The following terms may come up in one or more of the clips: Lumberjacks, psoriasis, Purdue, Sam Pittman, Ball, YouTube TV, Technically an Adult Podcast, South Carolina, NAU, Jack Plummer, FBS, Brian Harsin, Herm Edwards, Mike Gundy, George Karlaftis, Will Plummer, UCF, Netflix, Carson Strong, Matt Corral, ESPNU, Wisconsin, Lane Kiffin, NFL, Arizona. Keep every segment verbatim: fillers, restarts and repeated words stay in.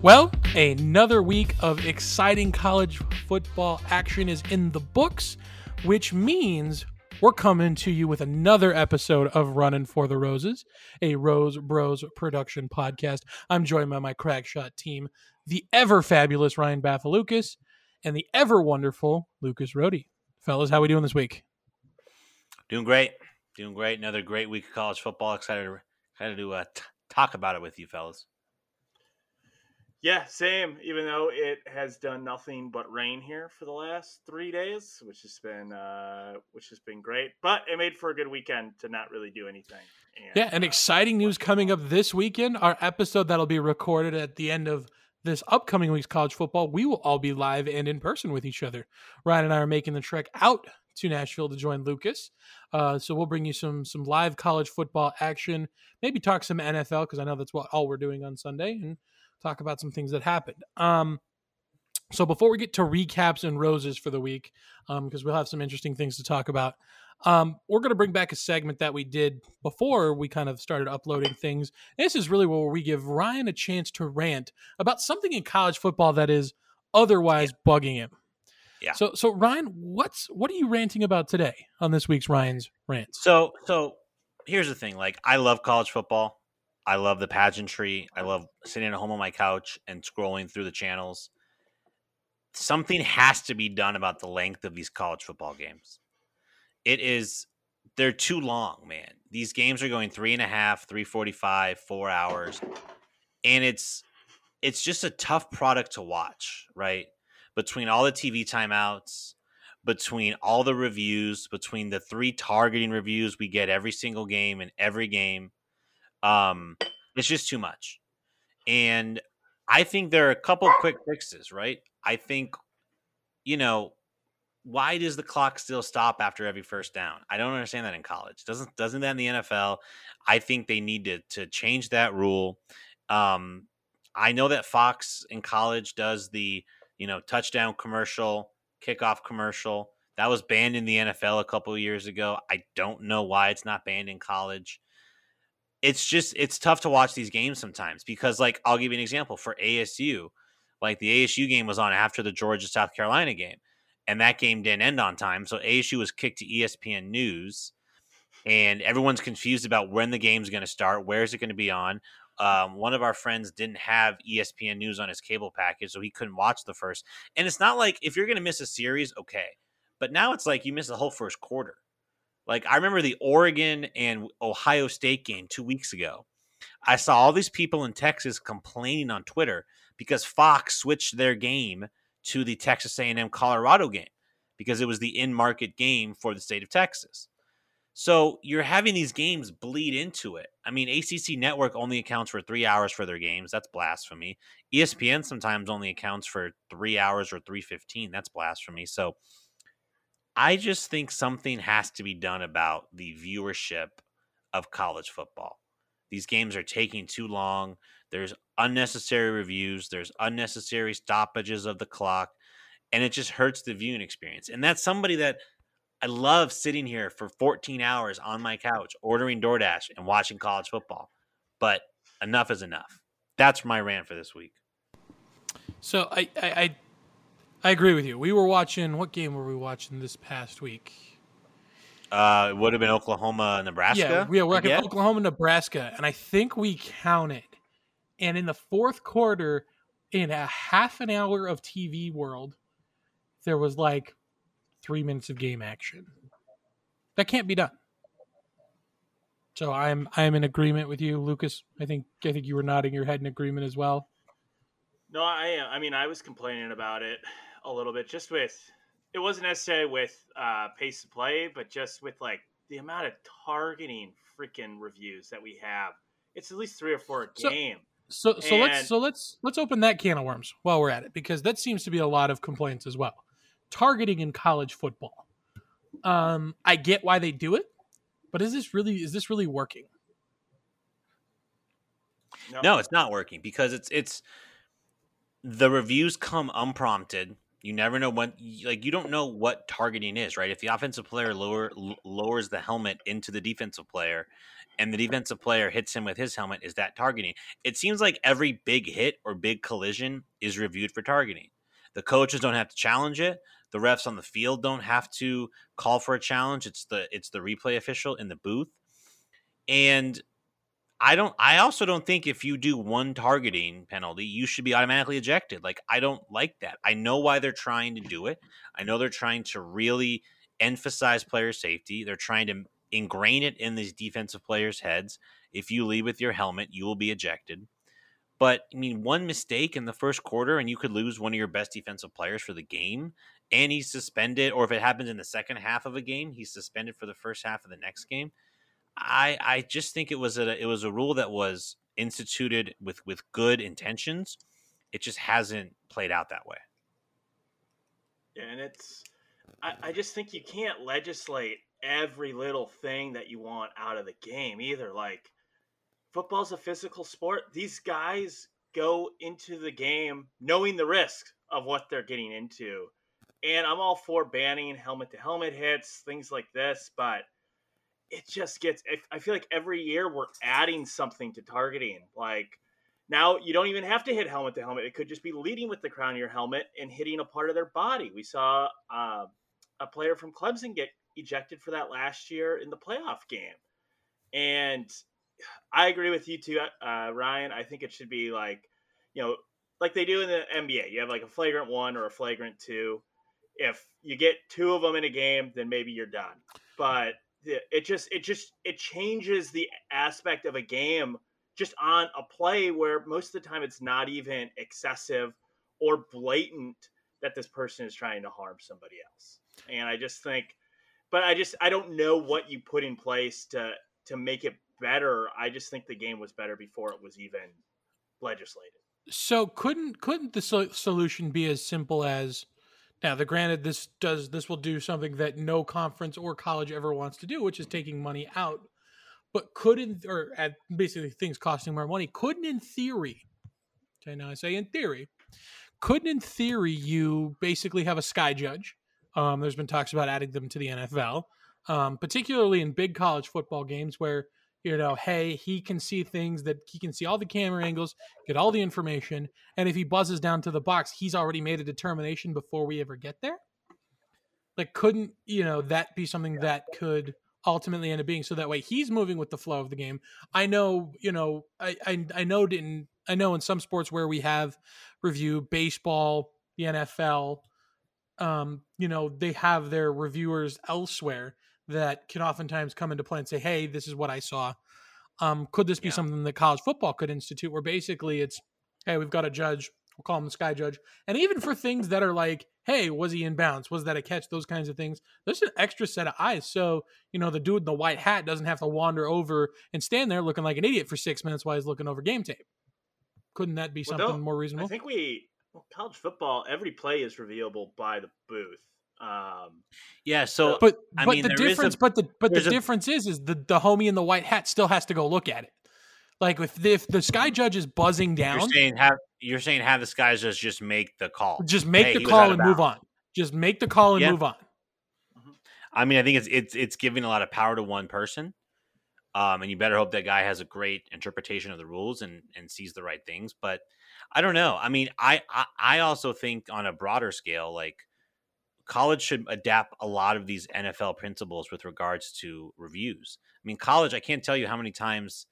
Well, another week of exciting college football action is in the books, which means we're coming to you with another episode of Running for the Roses, a Rose Bros production podcast. I'm joined by my crack shot team, the ever fabulous Ryan Bafalukas and the ever wonderful Lucas Rohde. Fellas, how we doing this week? Doing great. Doing great. Another great week of college football. Excited, excited to uh, t- talk about it with you, fellas. Yeah, same, even though it has done nothing but rain here for the last three days, which has been uh, which has been great. But it made for a good weekend to not really do anything. And, yeah, and uh, exciting news coming up this weekend. Our episode that'll be recorded at the end of this upcoming week's college football, we will all be live and in person with each other. Ryan and I are making the trek out to Nashville to join Lucas. Uh, so we'll bring you some some live college football action, maybe talk some N F L, because I know that's what all we're doing on Sunday, and talk about some things that happened. Um, so before we get to recaps and roses for the week, because um, we'll have some interesting things to talk about, um, we're going to bring back a segment that we did before we kind of started uploading things. And this is really where we give Ryan a chance to rant about something in college football that is otherwise yeah. bugging him. Yeah. So, so Ryan, what's what are you ranting about today on this week's Ryan's Rant? So, so here's the thing: like, I love college football. I love the pageantry. I love sitting at home on my couch and scrolling through the channels. Something has to be done about the length of these college football games. It is, they're too long, man. These games are going three and a half, three forty-five, four hours. And it's, it's just a tough product to watch, right? Between all the T V timeouts, between all the reviews, between the three targeting reviews we get every single game and every game. Um, it's just too much. And I think there are a couple of quick fixes, right? I think, you know, why does the clock still stop after every first down? I don't understand that in college. Doesn't, doesn't that in the N F L? I think they need to, to change that rule. Um, I know that Fox in college does the, you know, touchdown commercial, kickoff commercial. That was banned in the N F L a couple of years ago. I don't know why it's not banned in college. It's just, it's tough to watch these games sometimes because, like, I'll give you an example for A S U. Like, the A S U game was on after the Georgia South Carolina game, and that game didn't end on time. So A S U was kicked to E S P N News, and everyone's confused about when the game's going to start. Where is it going to be on? Um, one of our friends didn't have E S P N News on his cable package, so he couldn't watch the first. And it's not like if you're going to miss a series, okay. But now it's like you miss the whole first quarter. Like, I remember the Oregon and Ohio State game two weeks ago. I saw all these people in Texas complaining on Twitter because Fox switched their game to the Texas A and M Colorado game because it was the in-market game for the state of Texas. So you're having these games bleed into it. I mean, A C C Network only accounts for three hours for their games. That's blasphemy. E S P N sometimes only accounts for three hours or three fifteen. That's blasphemy. So I just think something has to be done about the viewership of college football. These games are taking too long. There's unnecessary reviews. There's unnecessary stoppages of the clock. And it just hurts the viewing experience. And that's somebody that I love sitting here for fourteen hours on my couch, ordering DoorDash and watching college football. But enough is enough. That's my rant for this week. So I... I, I... I agree with you. We were watching, what game were we watching this past week? Uh, it would have been Oklahoma, Nebraska. Yeah, we were watching Oklahoma, Nebraska, and I think we counted. And in the fourth quarter, in a half an hour of T V world, there was like three minutes of game action. That can't be done. So I'm I'm in agreement with you, Lucas. I think I think you were nodding your head in agreement as well. No, I I mean, I was complaining about it a little bit, just with, it wasn't necessarily with uh, pace of play, but just with, like, the amount of targeting freaking reviews that we have. It's at least three or four a game. So, so, so let's so let's let's open that can of worms while we're at it, because that seems to be a lot of complaints as well. Targeting in college football. Um, I get why they do it, but is this really is this really working? No, no it's not working because it's it's. The reviews come unprompted. You never know what, like, you don't know what targeting is, right? If the offensive player lower, l- lowers the helmet into the defensive player and the defensive player hits him with his helmet, is that targeting? It seems like every big hit or big collision is reviewed for targeting. The coaches don't have to challenge it. The refs on the field don't have to call for a challenge. It's the it's the replay official in the booth. And I don't I also don't think if you do one targeting penalty, you should be automatically ejected. Like, I don't like that. I know why they're trying to do it. I know they're trying to really emphasize player safety. They're trying to ingrain it in these defensive players' heads. If you leave with your helmet, you will be ejected. But I mean, one mistake in the first quarter and you could lose one of your best defensive players for the game, and he's suspended, or if it happens in the second half of a game, he's suspended for the first half of the next game. I, I just think it was a it was a rule that was instituted with, with good intentions. It just hasn't played out that way. Yeah, and it's I, I just think you can't legislate every little thing that you want out of the game either. Like, football's a physical sport. These guys go into the game knowing the risk of what they're getting into. And I'm all for banning helmet-to-helmet hits, things like this, but it just gets – I feel like every year we're adding something to targeting. Like, now you don't even have to hit helmet-to-helmet. It could just be leading with the crown of your helmet and hitting a part of their body. We saw uh, a player from Clemson get ejected for that last year in the playoff game. And I agree with you too, uh, Ryan. I think it should be like, you know, like they do in the N B A. You have like a flagrant one or a flagrant two. If you get two of them in a game, then maybe you're done. But – It just, it just, it changes the aspect of a game just on a play where most of the time it's not even excessive or blatant that this person is trying to harm somebody else. And I just think, but I just, I don't know what you put in place to, to make it better. I just think the game was better before it was even legislated. So couldn't, couldn't the so- solution be as simple as, now, the granted, this does this will do something that no conference or college ever wants to do, which is taking money out. But couldn't, or at basically things costing more money, couldn't in theory, okay, now I say in theory, couldn't in theory you basically have a sky judge? Um, there's been talks about adding them to the N F L, um, particularly in big college football games where, you know, hey, he can see things that he can see all the camera angles, get all the information. And if he buzzes down to the box, he's already made a determination before we ever get there. Like, couldn't, you know, that be something that could ultimately end up being so that way he's moving with the flow of the game. I know, you know, I, I, I know in, I know in some sports where we have review baseball, the N F L, um, you know, they have their reviewers elsewhere that can oftentimes come into play and say, hey, this is what I saw. Um, could this be yeah. something that college football could institute where basically it's, hey, we've got a judge, we'll call him the sky judge. And even for things that are like, hey, was he in bounds? Was that a catch? Those kinds of things. There's an extra set of eyes. So, you know, the dude in the white hat doesn't have to wander over and stand there looking like an idiot for six minutes while he's looking over game tape. Couldn't that be well, something more reasonable? I think we, well, college football, every play is reviewable by the booth. Um, yeah, so but I but mean, the difference, a, but the but the difference a, is is the, the homie in the white hat still has to go look at it. Like if the, if the sky judge is buzzing down, you're saying have you're saying have the sky judge just make the call, just make hey, the call and move on. Just make the call and yeah. move on. I mean, I think it's it's it's giving a lot of power to one person, um, and you better hope that guy has a great interpretation of the rules and and sees the right things. But I don't know. I mean, I I, I also think on a broader scale, like. College should adapt a lot of these N F L principles with regards to reviews. I mean, college, I can't tell you how many times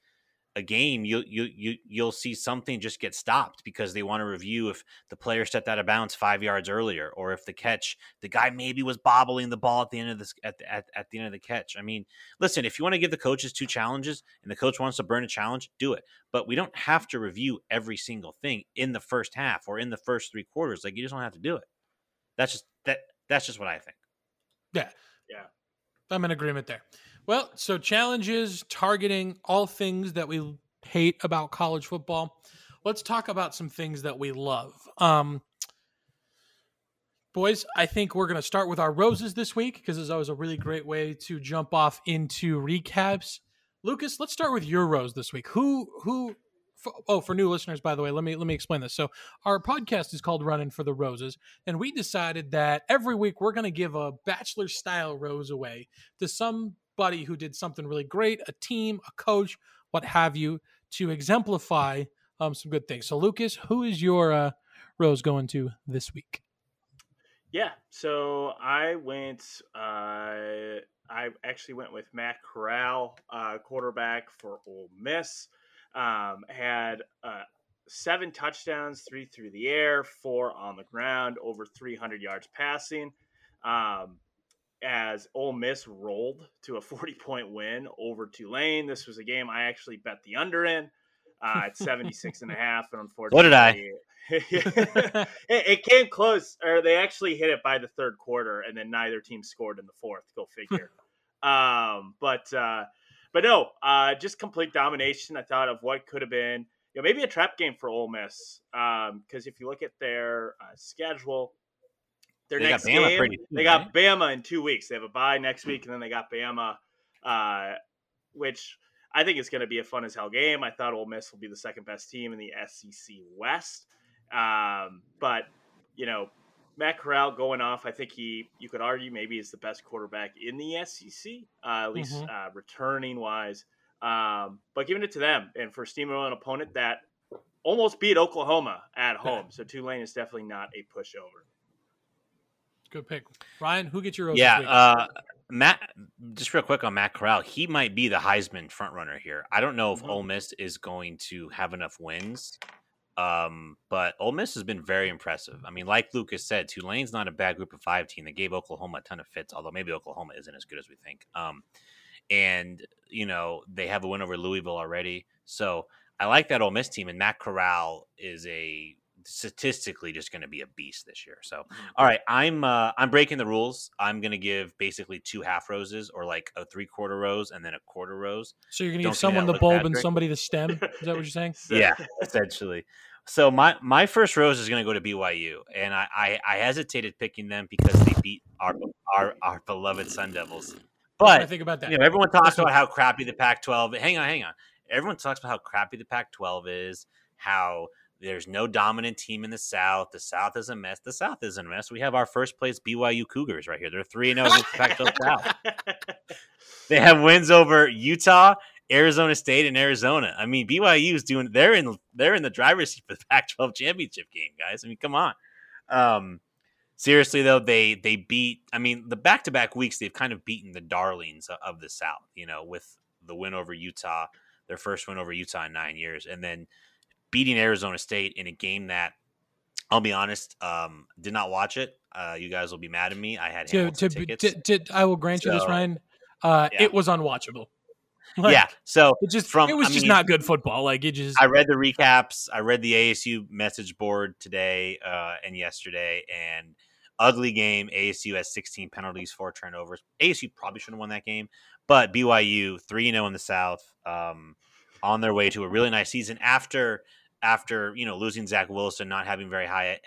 a game you, you, you, you'll see something just get stopped because they want to review if the player stepped out of bounds five yards earlier, or if the catch, the guy maybe was bobbling the ball at the end of this, at the, at, at the end of the catch. I mean, listen, if you want to give the coaches two challenges and the coach wants to burn a challenge, do it. But we don't have to review every single thing in the first half or in the first three quarters. Like, you just don't have to do it. That's just that. That's just what I think. Yeah. Yeah. I'm in agreement there. Well, so challenges, targeting, all things that we hate about college football. Let's talk about some things that we love. Um, boys, I think we're going to start with our roses this week because it's always a really great way to jump off into recaps. Lucas, let's start with your rose this week. Who, who, Oh, for new listeners, by the way, let me let me explain this. So our podcast is called Running for the Roses, and we decided that every week we're going to give a bachelor style rose away to some buddy who did something really great, a team, a coach, what have you, to exemplify um, some good things. So, Lucas, who is your uh, rose going to this week? Yeah, so I went uh, – I actually went with Matt Corral, uh, quarterback for Ole Miss. Um, had uh, seven touchdowns, three through the air, four on the ground, over three hundred yards passing. Um, as Ole Miss rolled to a forty-point win over Tulane. This was a game I actually bet the under in uh, at seventy-six and a half, and unfortunately – what did I – it, it came close, or they actually hit it by the third quarter, and then neither team scored in the fourth. Go figure. um, but uh, but no, uh, just complete domination. I thought of what could have been, you know, maybe a trap game for Ole Miss, because um, if you look at their uh, schedule, their they next got Bama game pretty soon, they got right? Bama in two weeks. They have a bye next week, and then they got Bama, uh, which I think is going to be a fun as hell game. I thought Ole Miss will be the second best team in the S E C West. Um, but you know, Matt Corral going off, I think he, you could argue maybe is the best quarterback in the S E C, uh, at least, mm-hmm. uh, returning wise. Um, but giving it to them and for steamrolling an opponent that almost beat Oklahoma at home. So Tulane is definitely not a pushover. Good pick. Ryan, who gets your rose? Yeah. Uh, Matt, just real quick on Matt Corral, he might be the Heisman front runner here. I don't know if mm-hmm. Ole Miss is going to have enough wins. Um, but Ole Miss has been very impressive. I mean, like Lucas said, Tulane's not a bad group of five team. They gave Oklahoma a ton of fits, although maybe Oklahoma isn't as good as we think. Um, and, you know, they have a win over Louisville already. So I like that Ole Miss team, and Matt Corral is a statistically just going to be a beast this year. So, all right, I'm, uh, I'm breaking the rules. I'm going to give basically two half roses, or like a three quarter rose and then a quarter rose. So you're going to give someone the bulb Patrick. And somebody the stem. Is that what you're saying? Yeah, essentially. So my, my first rose is going to go to B Y U, and I, I, I hesitated picking them because they beat our, our, our beloved Sun Devils. But I think about that. You know, everyone talks about how crappy the Pac twelve, hang on, hang on. Everyone talks about how crappy the Pac twelve is, how there's no dominant team in the South. The South is a mess. The South is a mess. We have our first place B Y U Cougars right here. They're three and oh in the Pac twelve South. They have wins over Utah, Arizona State, and Arizona. I mean, B Y U is doing. They're in. They're in the driver's seat for the Pac twelve championship game, guys. I mean, come on. Um, seriously though, they they beat. I mean, the back to back weeks they've kind of beaten the darlings of the South. You know, with the win over Utah, their first win over Utah in nine years, and then beating Arizona State in a game that, I'll be honest, um, did not watch it. Uh, you guys will be mad at me. I had to, to, tickets. To, to, I will grant so, you this, Ryan. Uh, yeah. It was unwatchable. Like, yeah, so it just from, it was I just mean, not good football. Like it just. I read the recaps. I read the A S U message board today uh, and yesterday, and ugly game. A S U has sixteen penalties, four turnovers. A S U probably shouldn't have won that game, but B Y U three and oh in the South. Um, on their way to a really nice season after, after you know, losing Zach Wilson, not having very high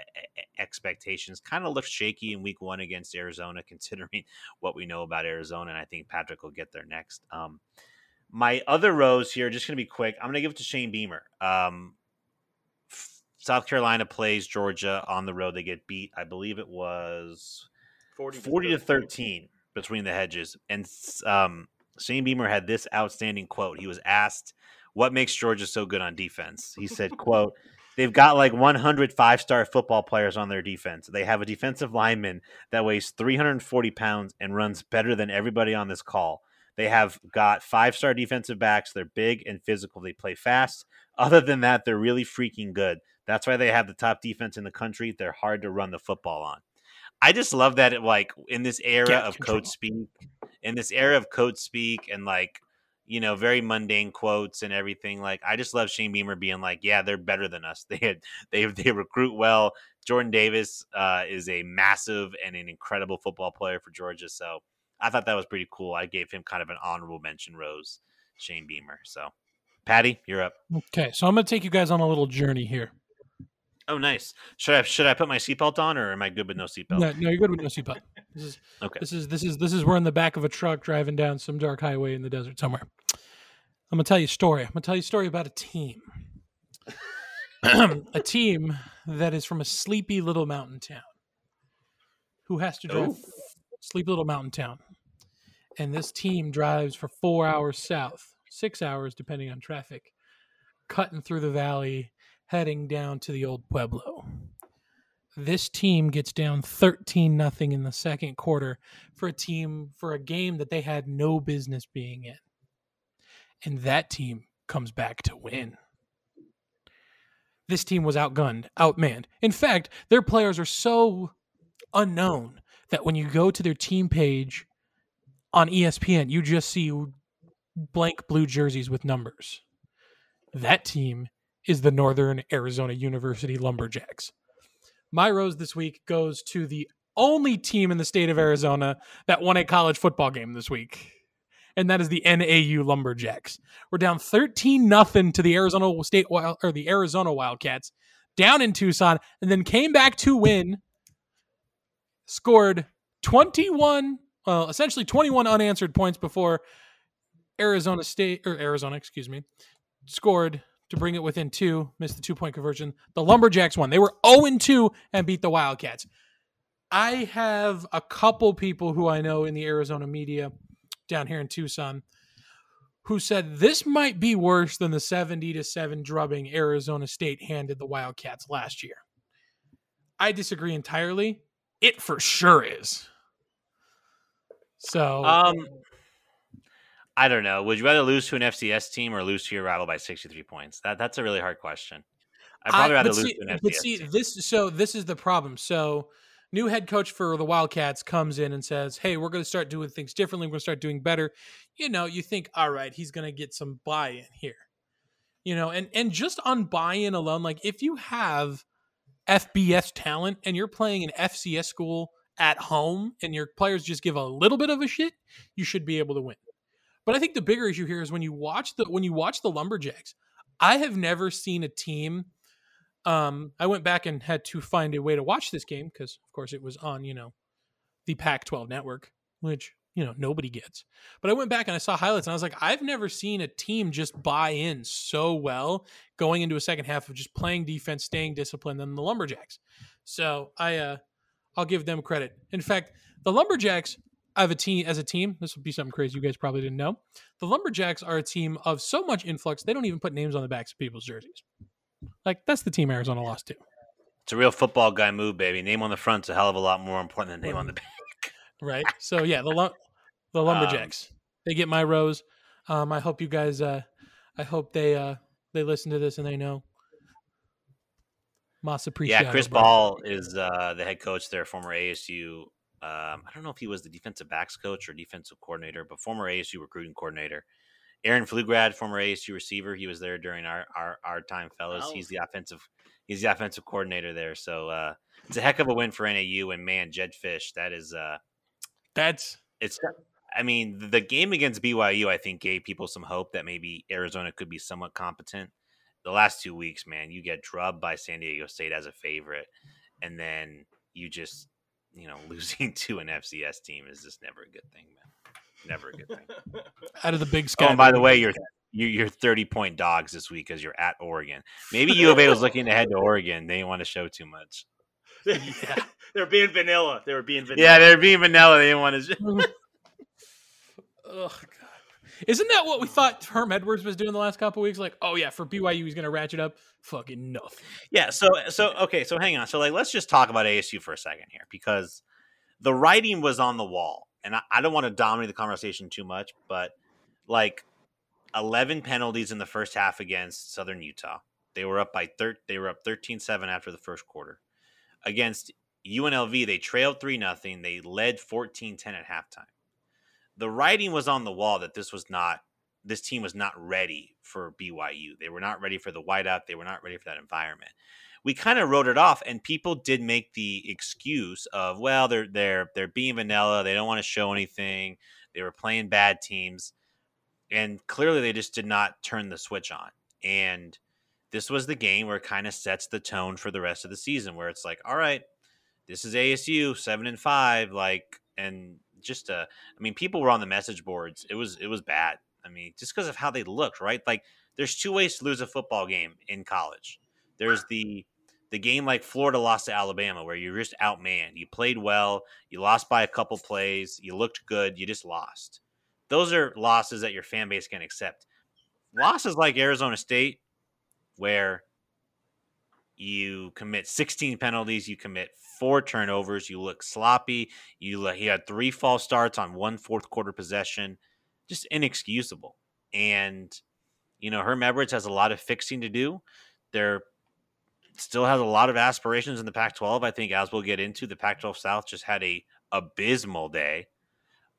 expectations, kind of looked shaky in week one against Arizona, considering what we know about Arizona. And I think Patrick will get there next. Um, my other rose here, just going to be quick. I'm going to give it to Shane Beamer. Um, South Carolina plays Georgia on the road. They get beat. I believe it was forty to thirteen between the hedges. And um, Shane Beamer had this outstanding quote. He was asked, "What makes Georgia so good on defense?" He said, quote, "They've got like one hundred five-star football players on their defense. They have a defensive lineman that weighs three hundred forty pounds and runs better than everybody on this call. They have got five-star defensive backs. They're big and physical. They play fast. Other than that, they're really freaking good. That's why they have the top defense in the country. They're hard to run the football on." I just love that it, like in this era of code speak, in this era of code speak and like, you know, very mundane quotes and everything. Like, I just love Shane Beamer being like, yeah, they're better than us. They had, they they recruit well. Jordan Davis uh, is a massive and an incredible football player for Georgia. So I thought that was pretty cool. I gave him kind of an honorable mention rose, Shane Beamer. So, Patty, you're up. Okay, so I'm going to take you guys on a little journey here. Oh, nice. Should I should I put my seatbelt on, or am I good with no seatbelt? No, no, you're good with no seatbelt. This is okay. This is this is this is we're in the back of a truck driving down some dark highway in the desert somewhere. I'm gonna tell you a story. I'm gonna tell you a story about a team, a team that is from a sleepy little mountain town, who has to drive oh. sleepy little mountain town, and this team drives for four hours south, six hours depending on traffic, cutting through the valley, heading down to the old Pueblo. This team gets down thirteen nothing in the second quarter for a team, for a game that they had no business being in. And that team comes back to win. This team was outgunned, outmanned. In fact, their players are so unknown that when you go to their team page on E S P N, you just see blank blue jerseys with numbers. That team is the Northern Arizona University Lumberjacks. My rose this week goes to the only team in the state of Arizona that won a college football game this week, and that is the N A U Lumberjacks. We're down thirteen nothing to the Arizona State Wild, or the Arizona Wildcats, down in Tucson, and then came back to win. Scored twenty-one, well, essentially twenty-one unanswered points before Arizona State or Arizona, excuse me, scored to bring it within two, missed the two-point conversion. The Lumberjacks won. They were oh and two and beat the Wildcats. I have a couple people who I know in the Arizona media down here in Tucson who said this might be worse than the seventy to seven drubbing Arizona State handed the Wildcats last year. I disagree entirely. It for sure is. So, um, I don't know. Would you rather lose to an F C S team or lose to your rival by sixty-three points? That that's a really hard question. I'd probably I, rather lose see, to an F C S. But see, team. this so this is the problem. So, new head coach for the Wildcats comes in and says, "Hey, we're going to start doing things differently. We're going to start doing better." You know, you think, "All right, he's going to get some buy-in here." You know, and and just on buy-in alone, like if you have F B S talent and you're playing an F C S school at home and your players just give a little bit of a shit, you should be able to win. But I think the bigger issue here is when you watch the when you watch the Lumberjacks, I have never seen a team. Um, I went back and had to find a way to watch this game because, of course, it was on, you know, the Pac twelve network, which, you know, nobody gets. But I went back and I saw highlights and I was like, I've never seen a team just buy in so well going into a second half of just playing defense, staying disciplined than the Lumberjacks. So I, uh, I'll give them credit. In fact, the Lumberjacks have a team as a team. This would be something crazy you guys probably didn't know. The Lumberjacks are a team of so much influx, they don't even put names on the backs of people's jerseys. Like, that's the team Arizona lost to. It's a real football guy move, baby. Name on the front's a hell of a lot more important than name on the back. Right. So, yeah, the Lum- the Lumberjacks. Um, they get my rose. Um, I hope you guys uh, – I hope they uh, they listen to this and they know. Mas appreciated. Yeah, Chris Ball is uh, the head coach there, former A S U. Um, I don't know if he was the defensive backs coach or defensive coordinator, but former A S U recruiting coordinator. Aaron Flugrad, former A S U receiver, he was there during our our, our time, fellas. Oh. He's the offensive, he's the offensive coordinator there. So uh, it's a heck of a win for N A U. And man, Jed Fish, that is, uh, that's it's. I mean, the game against B Y U, I think, gave people some hope that maybe Arizona could be somewhat competent. The last two weeks, man, you get drubbed by San Diego State as a favorite, and then you just, you know, losing to an F C S team is just never a good thing, man. Never a good thing. Out of the Big Sky. Oh, and by the way, you're you're thirty point dogs this week because you're at Oregon. Maybe U of A was looking to head to Oregon. They didn't want to show too much. Yeah. They're being vanilla. They were being vanilla. Yeah, they're being vanilla. They didn't want to. Oh God! Isn't that what we thought Herm Edwards was doing the last couple of weeks? Like, oh yeah, for B Y U he's going to ratchet up. Fucking nothing. Yeah. So so okay. So hang on. So like, let's just talk about A S U for a second here because the writing was on the wall. And I, I don't want to dominate the conversation too much, but like eleven penalties in the first half against Southern Utah. They were up by thir- they were up thirteen seven after the first quarter. Against U N L V, they trailed three nothing. They led fourteen ten at halftime. The writing was on the wall that this was not this team was not ready for B Y U. They were not ready for the whiteout. They were not ready for that environment. We kind of wrote it off, and people did make the excuse of, well, they're they're they're being vanilla. They don't want to show anything. They were playing bad teams, and clearly they just did not turn the switch on. And this was the game where it kind of sets the tone for the rest of the season, where it's like, all right, this is A S U seven and five, like, and just uh, I mean, people were on the message boards. It was it was bad. I mean, just because of how they looked, right? Like, there's two ways to lose a football game in college. There's the the game like Florida lost to Alabama where you're just outmanned. You played well. You lost by a couple plays. You looked good. You just lost. those are losses that your fan base can accept. Losses like Arizona State, where you commit sixteen penalties, you commit four turnovers, you look sloppy, you he had three false starts on one fourth quarter possession, just inexcusable. And, you know, Herm Edwards has a lot of fixing to do. They're still has a lot of aspirations in the Pac twelve. I think, as we'll get into, the Pac twelve South just had a abysmal day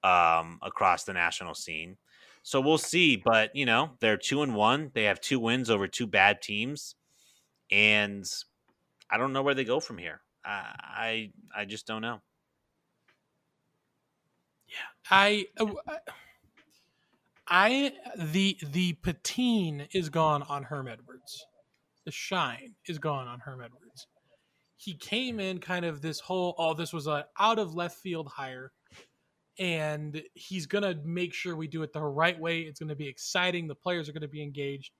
um, across the national scene. So we'll see. But, you know, they're two and one. They have two wins over two bad teams. And I don't know where they go from here. I I, I just don't know. Yeah, I, I, I the the patine is gone on Herm Edwards. The shine is gone on Herm Edwards. He came in kind of this whole, oh, this was an out of left field hire, and he's going to make sure we do it the right way. It's going to be exciting. The players are going to be engaged,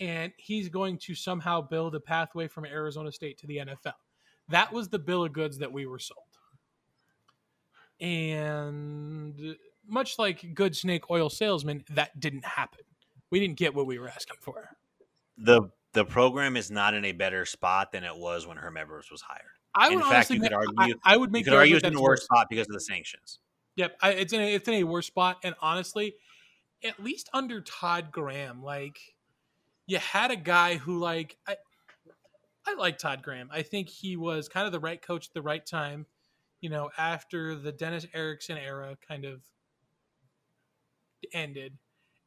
and he's going to somehow build a pathway from Arizona State to the N F L. That was the bill of goods that we were sold. And much like good snake oil salesman, that didn't happen. We didn't get what we were asking for. The The program is not in a better spot than it was when Herm Edwards was hired. I would in fact, you could argue, I, I would make you could argue it's in a worse spot because of the sanctions. Yep, I, it's in a, it's in a worse spot. And honestly, at least under Todd Graham, like you had a guy who, like, I, I like Todd Graham. I think he was kind of the right coach at the right time. You know, after the Dennis Erickson era kind of ended.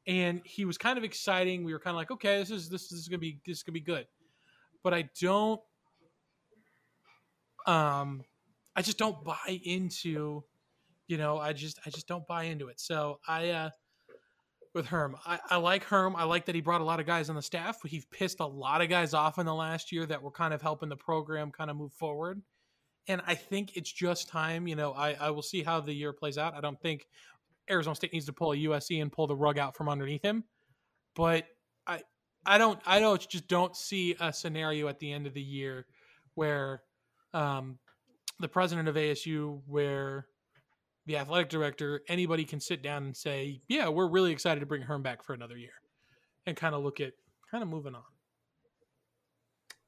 And he was kind of exciting. We were kind of like, okay, this is this is gonna be this is gonna be good. But I don't, um, I just don't buy into, you know, I just I just don't buy into it. So I, uh, with Herm, I, I like Herm. I like that he brought a lot of guys on the staff. He pissed a lot of guys off in the last year that were kind of helping the program kind of move forward. And I think it's just time. You know, I I will see how the year plays out. I don't think Arizona State needs to pull a U S C and pull the rug out from underneath him. But I I don't I don't just don't see a scenario at the end of the year where um, the president of A S U, where the athletic director, anybody can sit down and say, yeah, we're really excited to bring Herm back for another year and kind of look at kind of moving on.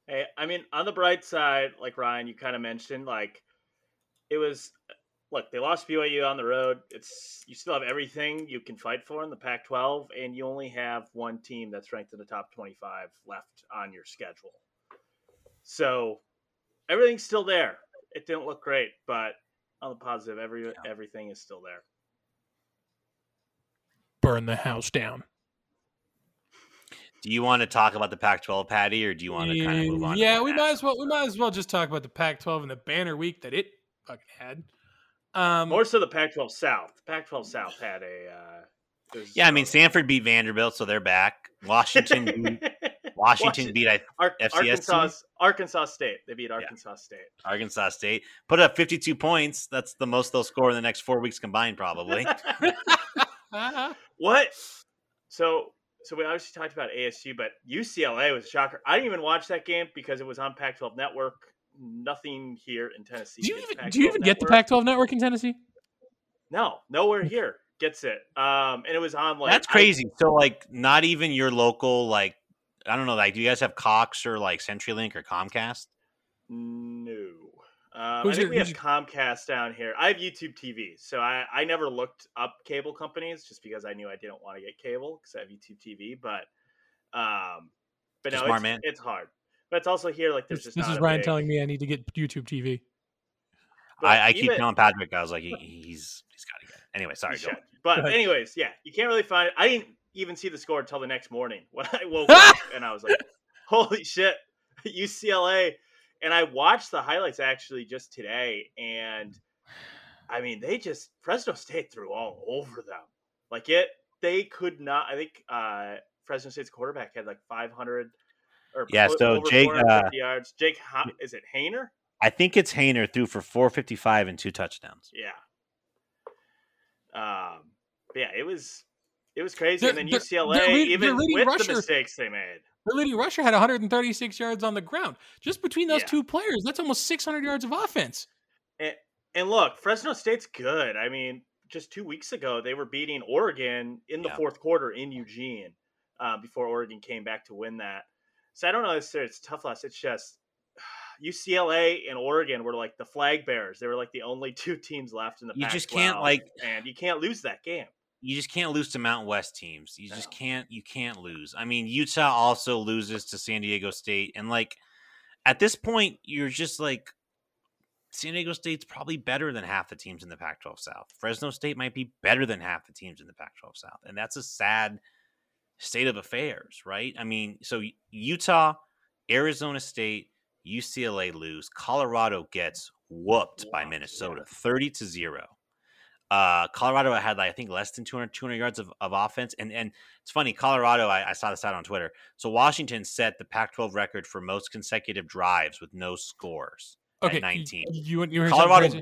Hey, I mean, on the bright side, like Ryan, you kind of mentioned, like it was – look, they lost B Y U on the road. It's you still have everything you can fight for in the Pac twelve, and you only have one team that's ranked in the top twenty-five left on your schedule. So everything's still there. It didn't look great, but on the positive, every yeah. everything is still there. Burn the house down. Do you want to talk about the Pac twelve, Patty, or do you want to kind of move on? Yeah, we might as well. We might as well just talk about the Pac twelve and the banner week that it fucking had. Um, More so the Pac twelve South. The Pac twelve South had a uh, – yeah, I mean, Stanford beat Vanderbilt, so they're back. Washington beat – Washington, Washington beat Ar- F C S. Arkansas State. They beat Arkansas yeah. State. Arkansas State. Put up fifty-two points. That's the most they'll score in the next four weeks combined, probably. What? So so we obviously talked about A S U, but U C L A was a shocker. I didn't even watch that game because it was on Pac twelve Network. Nothing here in Tennessee. Do you even do you even get the Pac twelve Network in Tennessee? No, nowhere here gets it. Um, and it was on like that's crazy. I, so like, not even your local like I don't know. Like, do you guys have Cox or like CenturyLink or Comcast? No, um, who's I think your, we have your... Comcast down here. I have YouTube T V, so I I never looked up cable companies just because I knew I didn't want to get cable because I have YouTube T V. But um, but no, smart, it's, man. It's hard. But it's also here, like, there's just this not is Ryan big... telling me I need to get YouTube T V. But I, I even... keep telling Patrick, I was like, he, he's he's got to get it. Anyway, sorry, go on. But go anyways, yeah, you can't really find it. I didn't even see the score until the next morning when I woke up, and I was like, holy shit, U C L A. And I watched the highlights actually just today, and, I mean, they just – Fresno State threw all over them. Like, it – they could not – I think uh, Fresno State's quarterback had, like, five hundred – Or yeah, so Jake, uh, yards. Jake, is it Hainer? I think it's Hainer threw for four fifty-five and two touchdowns. Yeah. Um. Yeah, it was it was crazy. They're, and then U C L A, they're, they're, even they're with Rusher, the mistakes they made. Liddy Rusher had one hundred thirty-six yards on the ground. Just between those yeah. two players, that's almost six hundred yards of offense. And, and look, Fresno State's good. I mean, just two weeks ago, they were beating Oregon in the yeah. fourth quarter in Eugene uh, before Oregon came back to win that. So I don't know if it's tough loss. It's just U C L A and Oregon were like the flag bearers. They were like the only two teams left in the Pac twelve. You just can't like, and you can't lose that game. You just can't lose to Mountain West teams. You no. just can't, you can't lose. I mean, Utah also loses to San Diego State. And like, at this point, you're just like, San Diego State's probably better than half the teams in the Pac twelve South. Fresno State might be better than half the teams in the Pac twelve South. And that's a sad state of affairs, right? I mean, so Utah, Arizona State, U C L A lose. Colorado gets whooped by Minnesota, thirty to zero. Uh, Colorado had, like, I think, less than two hundred, two hundred yards of, of offense. And and it's funny, Colorado, I, I saw this out on Twitter. So Washington set the Pac twelve record for most consecutive drives with no scores. Okay, at nineteen. You, you were Colorado,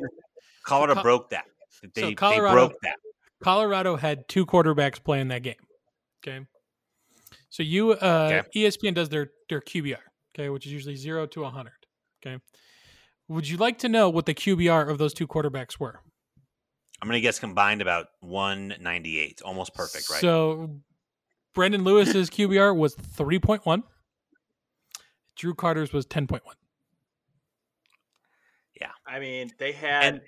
Colorado Col- broke that. They, so Colorado, they broke that. Colorado had two quarterbacks playing that game. Okay. So you, uh, okay. E S P N does their, their Q B R, okay, which is usually zero to one hundred. Okay. Would you like to know what the Q B R of those two quarterbacks were? I'm going to guess combined about one ninety-eight. Almost perfect, right? So Brendan Lewis's Q B R was three point one. Drew Carter's was ten point one. Yeah, I mean they had. And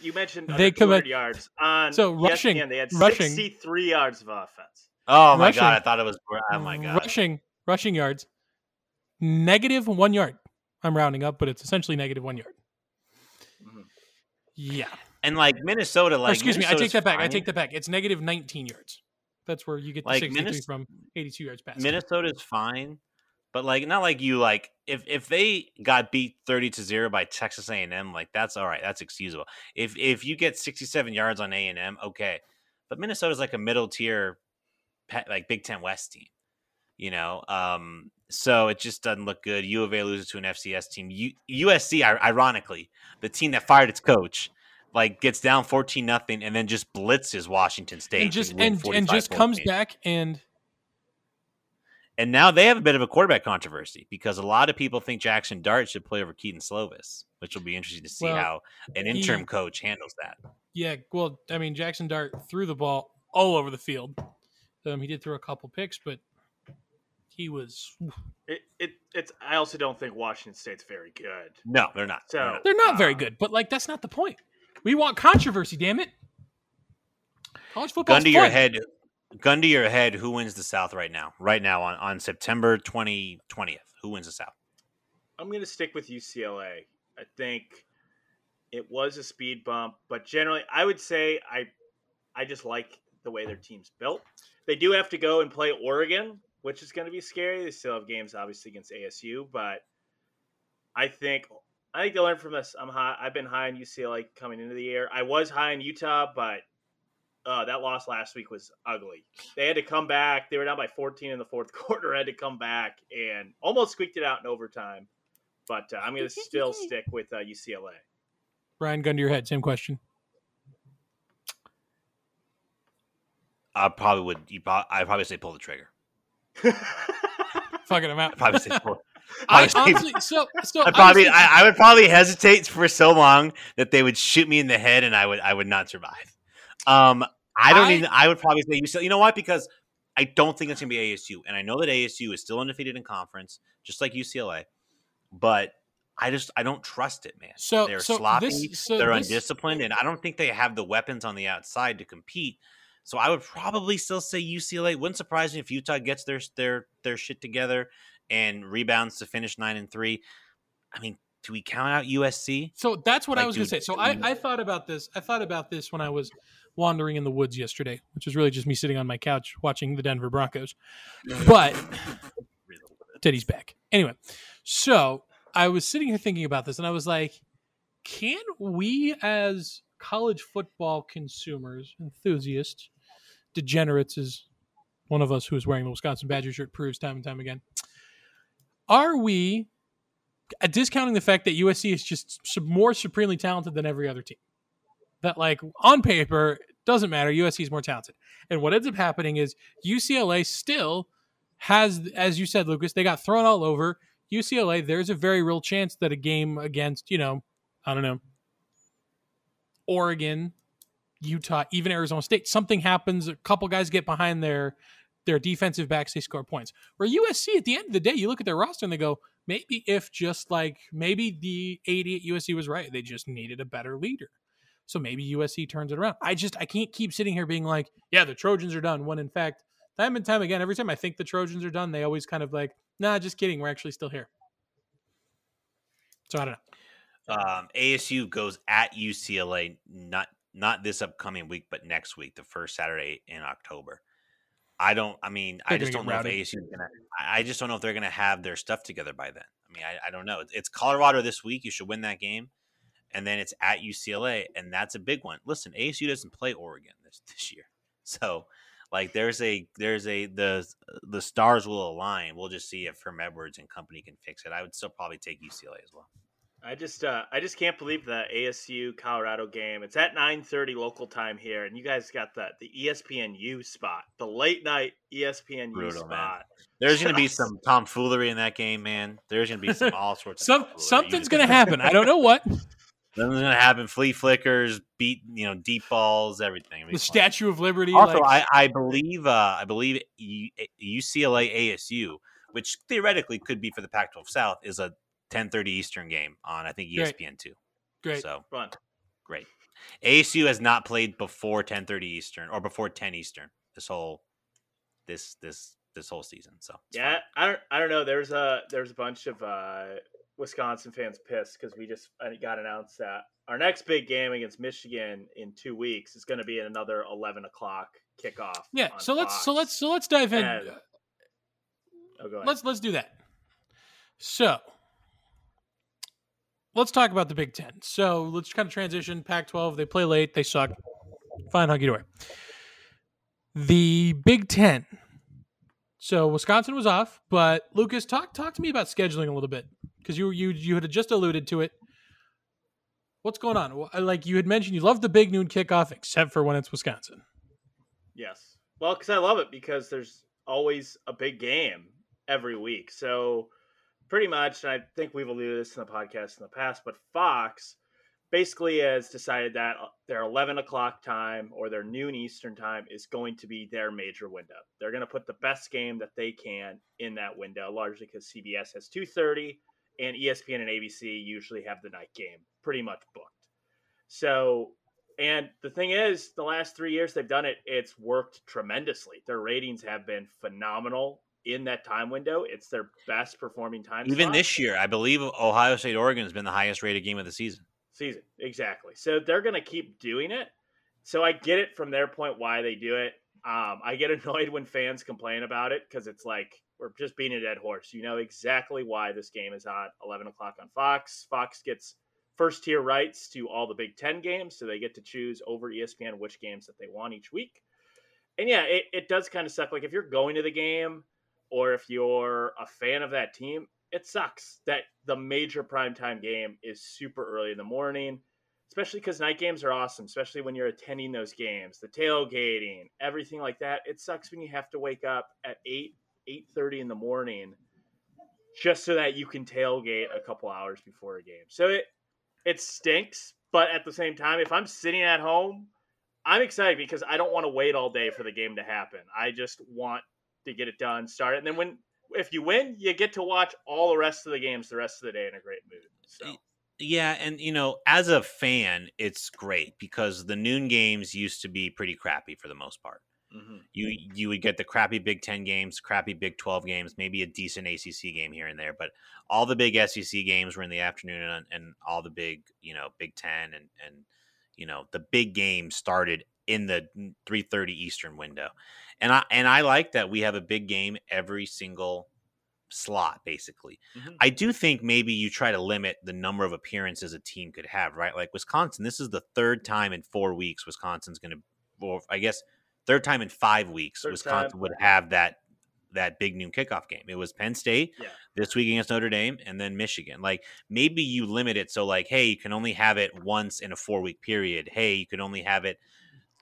you mentioned they commit, yards on so rushing. E S P N, they had rushing, sixty-three yards of offense. Oh my rushing, god! I thought it was. Oh my god! Rushing, rushing yards, negative one yard. I'm rounding up, but it's essentially negative one yard. Mm-hmm. Yeah, and like Minnesota, like or excuse Minnesota's me, I take that back. Fine. I take that back. It's negative nineteen yards. That's where you get the like sixty-three Minnes- from eighty-two yards passing. Minnesota's fine. But like, not like you like if, if they got beat thirty to zero by Texas A and M, like that's all right, that's excusable. If if you get sixty-seven yards on A and M, okay. But Minnesota's like a middle tier, like Big Ten West team, you know. Um, so it just doesn't look good. U of A loses to an F C S team. U, USC, ironically, the team that fired its coach, like gets down fourteen nothing and then just blitzes Washington State and just and, and just comes back and. And now they have a bit of a quarterback controversy because a lot of people think Jackson Dart should play over Keaton Slovis, which will be interesting to see well, how an interim he, coach handles that. Yeah, well, I mean, Jackson Dart threw the ball all over the field. Um, he did throw a couple picks, but he was. It, it it's. I also don't think Washington State's very good. No, they're not. So they're not, they're not very good. But like, that's not the point. We want controversy, damn it! College football. Gun to your head. Gun to your head, who wins the South right now? Right now on, on September twentieth, who wins the South? I'm going to stick with U C L A. I think it was a speed bump, but generally I would say I I just like the way their team's built. They do have to go and play Oregon, which is going to be scary. They still have games, obviously, against A S U, but I think I think they learned from this. I'm high, I've been high on U C L A coming into the year. I was high on Utah, but Uh, that loss last week was ugly. They had to come back. They were down by fourteen in the fourth quarter, had to come back and almost squeaked it out in overtime. But uh, I'm going to still stick with uh, U C L A. Brian, gun to your head. Same question. I probably would. You probably, I'd probably say pull the trigger. Fucking him out. I'd probably say pull I, honestly, so, so I probably, honestly, I, I would probably hesitate for so long that they would shoot me in the head and I would, I would not survive. Um, I don't I, even, I would probably say U C L A. You know why? Because I don't think it's going to be A S U. And I know that A S U is still undefeated in conference, just like U C L A. But I just, I don't trust it, man. So They're so sloppy, this, so they're this, undisciplined, and I don't think they have the weapons on the outside to compete. So I would probably still say U C L A. Wouldn't surprise me if Utah gets their their their shit together and rebounds to finish nine and three. I mean, do we count out U S C? So that's what like, I was going to say. So I, I thought about this. I thought about this when I was wandering in the woods yesterday, which was really just me sitting on my couch watching the Denver Broncos. But Teddy's back. Anyway, so I was sitting here thinking about this, and I was like, can we as college football consumers, enthusiasts, degenerates, as one of us who is wearing the Wisconsin Badger shirt proves time and time again, are we discounting the fact that U S C is just more supremely talented than every other team? That, like, on paper, doesn't matter. U S C is more talented. And what ends up happening is U C L A still has, as you said, Lucas, they got thrown all over. U C L A, there's a very real chance that a game against, you know, I don't know, Oregon, Utah, even Arizona State, something happens. A couple guys get behind their their defensive backs. They score points. Where U S C, at the end of the day, you look at their roster and they go, maybe if just like maybe the eighty at U S C was right. They just needed a better leader. So maybe U S C turns it around. I just I can't keep sitting here being like, yeah, the Trojans are done. When in fact, time and time again, every time I think the Trojans are done, they always kind of like, nah, just kidding. We're actually still here. So I don't know. Um, A S U goes at U C L A, not not this upcoming week, but next week, the first Saturday in October. I don't. I mean, they're I just don't know rowdy. if A S U is gonna. I just don't know if they're gonna have their stuff together by then. I mean, I, I don't know. It's Colorado this week. You should win that game, and then it's at U C L A, and that's a big one. Listen, A S U doesn't play Oregon this, this year, so like there's a there's a the the stars will align. We'll just see if Herm Edwards and company can fix it. I would still probably take U C L A as well. I just uh, I just can't believe the A S U Colorado game. It's at nine thirty local time here, and you guys got the the E S P N U spot, the late night E S P N U Brutal, spot. Man. There's going to be some tomfoolery in that game, man. There's going to be some all sorts. some, of tomfoolery. Something's going to happen. I don't know what. Something's going to happen. Flea flickers, beat you know, deep balls, everything. The fun. Statue of Liberty. Also, like... I I believe uh, I believe U C L A A S U, which theoretically could be for the Pac twelve South, is a ten thirty Eastern game on, I think, E S P N two. Great. So, Fun. Great. A S U has not played before ten thirty Eastern or before ten Eastern this whole this this this whole season. So yeah, fun. I don't I don't know. There's a there's a bunch of uh, Wisconsin fans pissed because we just got announced that our next big game against Michigan in two weeks is going to be at another eleven o'clock kickoff. Yeah. So Fox. let's so let's so let's dive in. And, oh, go ahead. Let's let's do that. So. Let's talk about the Big Ten. So let's kind of transition. Pac twelve, they play late. They suck. Fine, hunky-dory. The Big Ten. So Wisconsin was off, but Lucas, talk talk to me about scheduling a little bit because you you you had just alluded to it. What's going on? Like you had mentioned, you love the big noon kickoff, except for when it's Wisconsin. Yes. Well, because I love it because there's always a big game every week. So pretty much, and I think we've alluded to this in the podcast in the past, but Fox basically has decided that their eleven o'clock time or their noon Eastern time is going to be their major window. They're going to put the best game that they can in that window, largely because C B S has two thirty and E S P N and A B C usually have the night game pretty much booked. So, and the thing is, the last three years they've done it, it's worked tremendously. Their ratings have been phenomenal. In that time window, it's their best performing time. Even spot. This year, I believe Ohio State Oregon has been the highest rated game of the season. Season, exactly. So they're going to keep doing it. So I get it from their point why they do it. Um, I get annoyed when fans complain about it because it's like we're just beating a dead horse. You know exactly why this game is on eleven o'clock on Fox. Fox gets first tier rights to all the Big Ten games, so they get to choose over E S P N which games that they want each week. And yeah, it, it does kind of suck. Like if you're going to the game. Or if you're a fan of that team, it sucks that the major primetime game is super early in the morning, especially because night games are awesome, especially when you're attending those games, the tailgating, everything like that. It sucks when you have to wake up at eight, eight thirty in the morning just so that you can tailgate a couple hours before a game. So it it stinks, but at the same time, if I'm sitting at home, I'm excited because I don't want to wait all day for the game to happen. I just want to get it done, start it. And then when, if you win, you get to watch all the rest of the games the rest of the day in a great mood. So. Yeah. And, you know, as a fan, it's great because the noon games used to be pretty crappy for the most part. Mm-hmm. You, you would get the crappy Big Ten games, crappy Big twelve games, maybe a decent A C C game here and there, but all the big S E C games were in the afternoon and, and all the big, you know, Big Ten and, and, you know, the big game started in the three thirty Eastern window. And I and I like that we have a big game every single slot, basically. Mm-hmm. I do think maybe you try to limit the number of appearances a team could have, right? Like Wisconsin, this is the third time in four weeks Wisconsin's going to, or I guess third time in five weeks third Wisconsin time. would have that that big noon kickoff game. It was Penn State yeah. this week against Notre Dame and then Michigan. Like maybe you limit it so like, hey, you can only have it once in a four-week period. Hey, you can only have it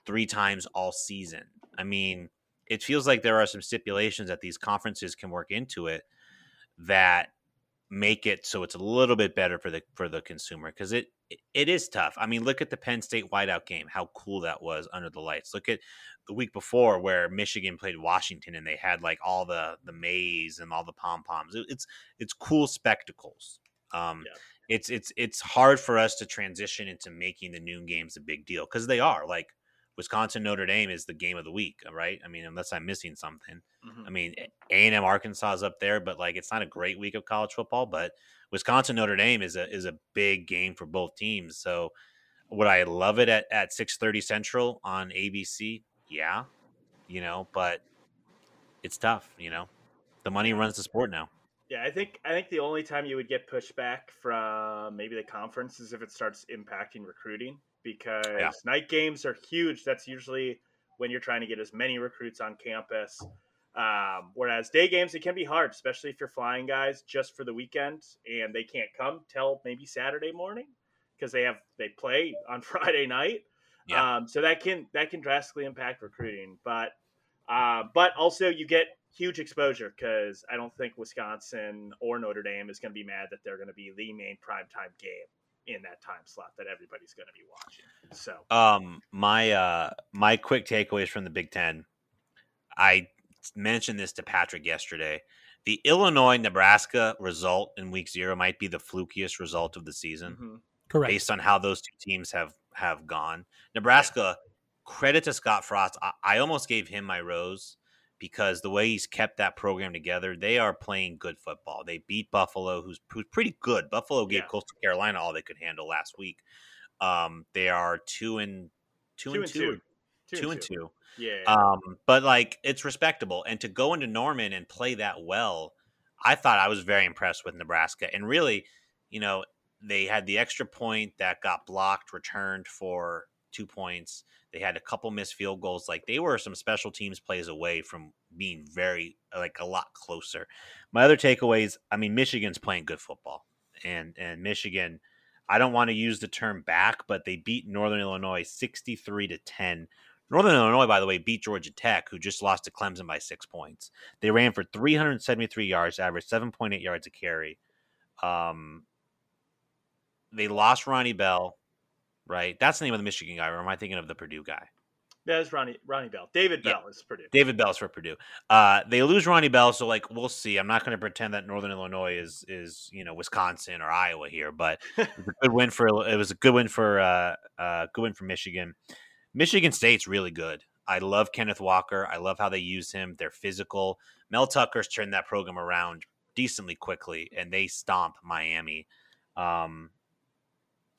three times all season. I mean, it feels like there are some stipulations that these conferences can work into it that make it so it's a little bit better for the for the consumer, because it it is tough. I mean, look at the Penn State whiteout game, how cool that was under the lights. Look at the week before where Michigan played Washington and they had like all the the maze and all the pom poms. It, it's it's cool spectacles. Um, yeah. It's it's it's hard for us to transition into making the noon games a big deal, because they are. Like Wisconsin Notre Dame is the game of the week, right? I mean, unless I'm missing something. Mm-hmm. I mean, A and M Arkansas is up there, but like it's not a great week of college football. But Wisconsin Notre Dame is a is a big game for both teams. So would I love it at at six thirty Central on A B C? Yeah, you know, but it's tough. You know, the money runs the sport now. Yeah, I think I think the only time you would get pushback from maybe the conference is if it starts impacting recruiting, because yeah. night games are huge. That's usually when you're trying to get as many recruits on campus. Um, whereas day games, it can be hard, especially if you're flying guys just for the weekend and they can't come till maybe Saturday morning because they have they play on Friday night. Yeah. Um, so that can that can drastically impact recruiting, but uh, but also you get huge exposure, because I don't think Wisconsin or Notre Dame is going to be mad that they're going to be the main primetime game in that time slot that everybody's going to be watching. So um, my uh, my quick takeaways from the Big Ten. I mentioned this to Patrick yesterday. The Illinois-Nebraska result in week zero might be the flukiest result of the season. Mm-hmm. Correct. Based on how those two teams have, have gone. Nebraska, yeah. Credit to Scott Frost. I, I almost gave him my rose, because the way he's kept that program together, they are playing good football. They beat Buffalo, who's, who's pretty good. Buffalo gave yeah. Coastal Carolina all they could handle last week. Um, they are two and two, two and two, two, two, two and two. two. Yeah. Um, but like it's respectable, and to go into Norman and play that well, I thought I was very impressed with Nebraska. And really, you know, they had the extra point that got blocked, returned for two points. They had a couple missed field goals. Like they were some special teams plays away from being very, like a lot closer. My other takeaways, I mean, Michigan's playing good football, and, and Michigan, I don't want to use the term back, but they beat Northern Illinois sixty-three to ten. Northern Illinois, by the way, beat Georgia Tech, who just lost to Clemson by six points. They ran for three hundred seventy-three yards, averaged seven point eight yards a carry. Um, they lost Ronnie Bell. Right, that's the name of the Michigan guy, or am I thinking of the Purdue guy? That's Ronnie Ronnie Bell. David Bell yeah. is Purdue. David Bell's for Purdue. Uh, they lose Ronnie Bell, so like we'll see. I'm not going to pretend that Northern Illinois is is you know Wisconsin or Iowa here, but it was a good win for it was a good win for uh, uh, good win for Michigan. Michigan State's really good. I love Kenneth Walker. I love how they use him. They're physical. Mel Tucker's turned that program around decently quickly, and they stomp Miami. Um,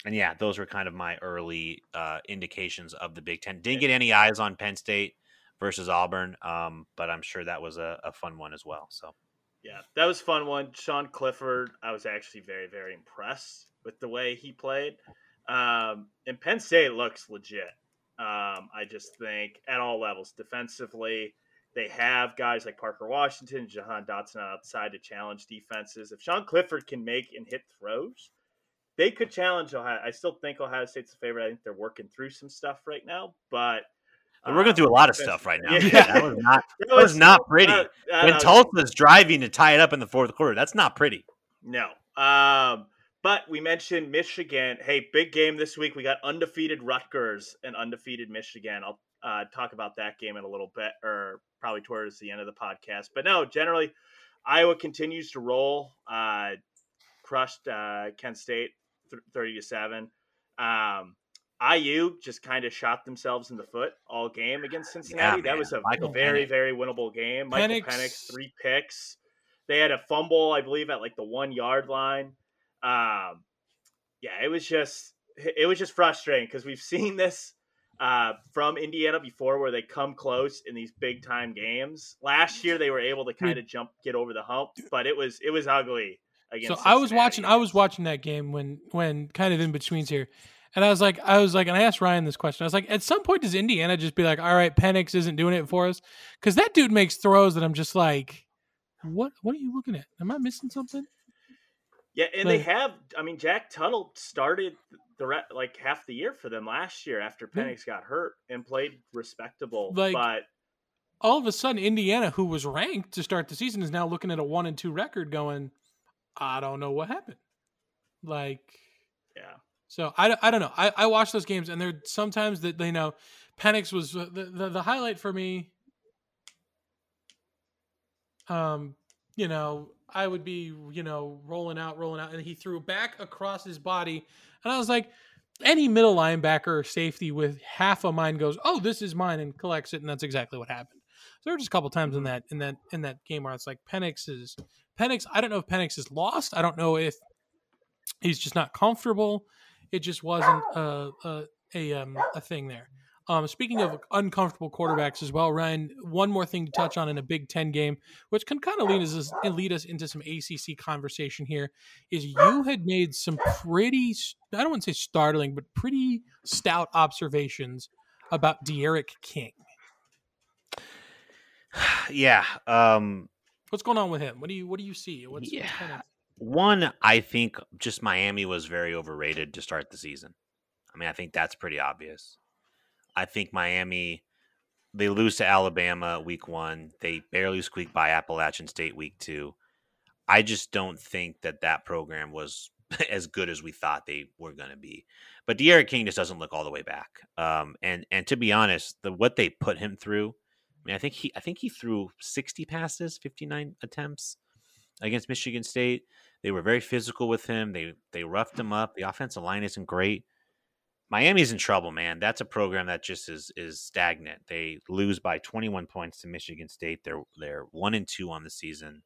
And yeah, those were kind of my early uh, indications of the Big Ten. Didn't get any eyes on Penn State versus Auburn, um, but I'm sure that was a, a fun one as well. So, yeah, that was a fun one. Sean Clifford, I was actually very, very impressed with the way he played. Um, and Penn State looks legit. Um, I just think at all levels, defensively, they have guys like Parker Washington, Jahan Dotson outside to challenge defenses. If Sean Clifford can make and hit throws, they could challenge Ohio. I still think Ohio State's a favorite. I think they're working through some stuff right now, but we're um, going through a lot of stuff right now. Yeah. Yeah, that was not, that was not pretty. Uh, uh, when Tulsa's driving to tie it up in the fourth quarter, that's not pretty. No. Um, but we mentioned Michigan. Hey, big game this week. We got undefeated Rutgers and undefeated Michigan. I'll uh, talk about that game in a little bit, or probably towards the end of the podcast. But no, generally, Iowa continues to roll. Uh, crushed uh, Kent State thirty to seven. Um, I U just kind of shot themselves in the foot all game against Cincinnati. Yeah, that was a Michael very, Penix. very winnable game. Michael Penix. Penix, three picks. They had a fumble, I believe, at like the one yard line. Um, yeah, it was just, it was just frustrating because we've seen this uh, from Indiana before, where they come close in these big time games. Last year, they were able to kind of jump, get over the hump, but it was, it was ugly. So Cincinnati. I was watching, I was watching that game when, when kind of in betweens here, and I was like, I was like, and I asked Ryan this question. I was like, at some point, does Indiana just be like, all right, Penix isn't doing it for us? Because that dude makes throws that I'm just like, what, what are you looking at? Am I missing something? Yeah, and like, they have. I mean, Jack Tuttle started the re- like half the year for them last year after Penix yeah. got hurt and played respectable, like, but. All of a sudden, Indiana, who was ranked to start the season, is now looking at a one and two record, going, I don't know what happened. Like, yeah. So I, I don't know. I, I watch those games, and they're sometimes that they you know. Penix was the, the the highlight for me. Um, you know, I would be you know rolling out, rolling out, and he threw back across his body, and I was like, any middle linebacker or safety with half a mind goes, "Oh, this is mine," and collects it, and that's exactly what happened. So there were just a couple times in that in that in that game where it's like Penix is Penix. I don't know if Penix is lost. I don't know if he's just not comfortable. It just wasn't a a, a, um, a thing there. Um, speaking of uncomfortable quarterbacks as well, Ryan, one more thing to touch on in a Big Ten game, which can kind of lead us lead us into some A C C conversation here, is you had made some pretty, I don't want to say startling, but pretty stout observations about De'Eric King. Yeah. Um, What's going on with him? What do you what do you see? What's, yeah. What's kind of- One, I think just Miami was very overrated to start the season. I mean, I think that's pretty obvious. I think Miami, they lose to Alabama week one. They barely squeak by Appalachian State week two. I just don't think that that program was as good as we thought they were going to be. But De'Eric King just doesn't look all the way back. Um, and and to be honest, the what they put him through, I mean, I think he I think he threw sixty passes, fifty-nine attempts against Michigan State. They were very physical with him. They they roughed him up. The offensive line isn't great. Miami's in trouble, man. That's a program that just is is stagnant. They lose by twenty-one points to Michigan State. They're they're one and two on the season.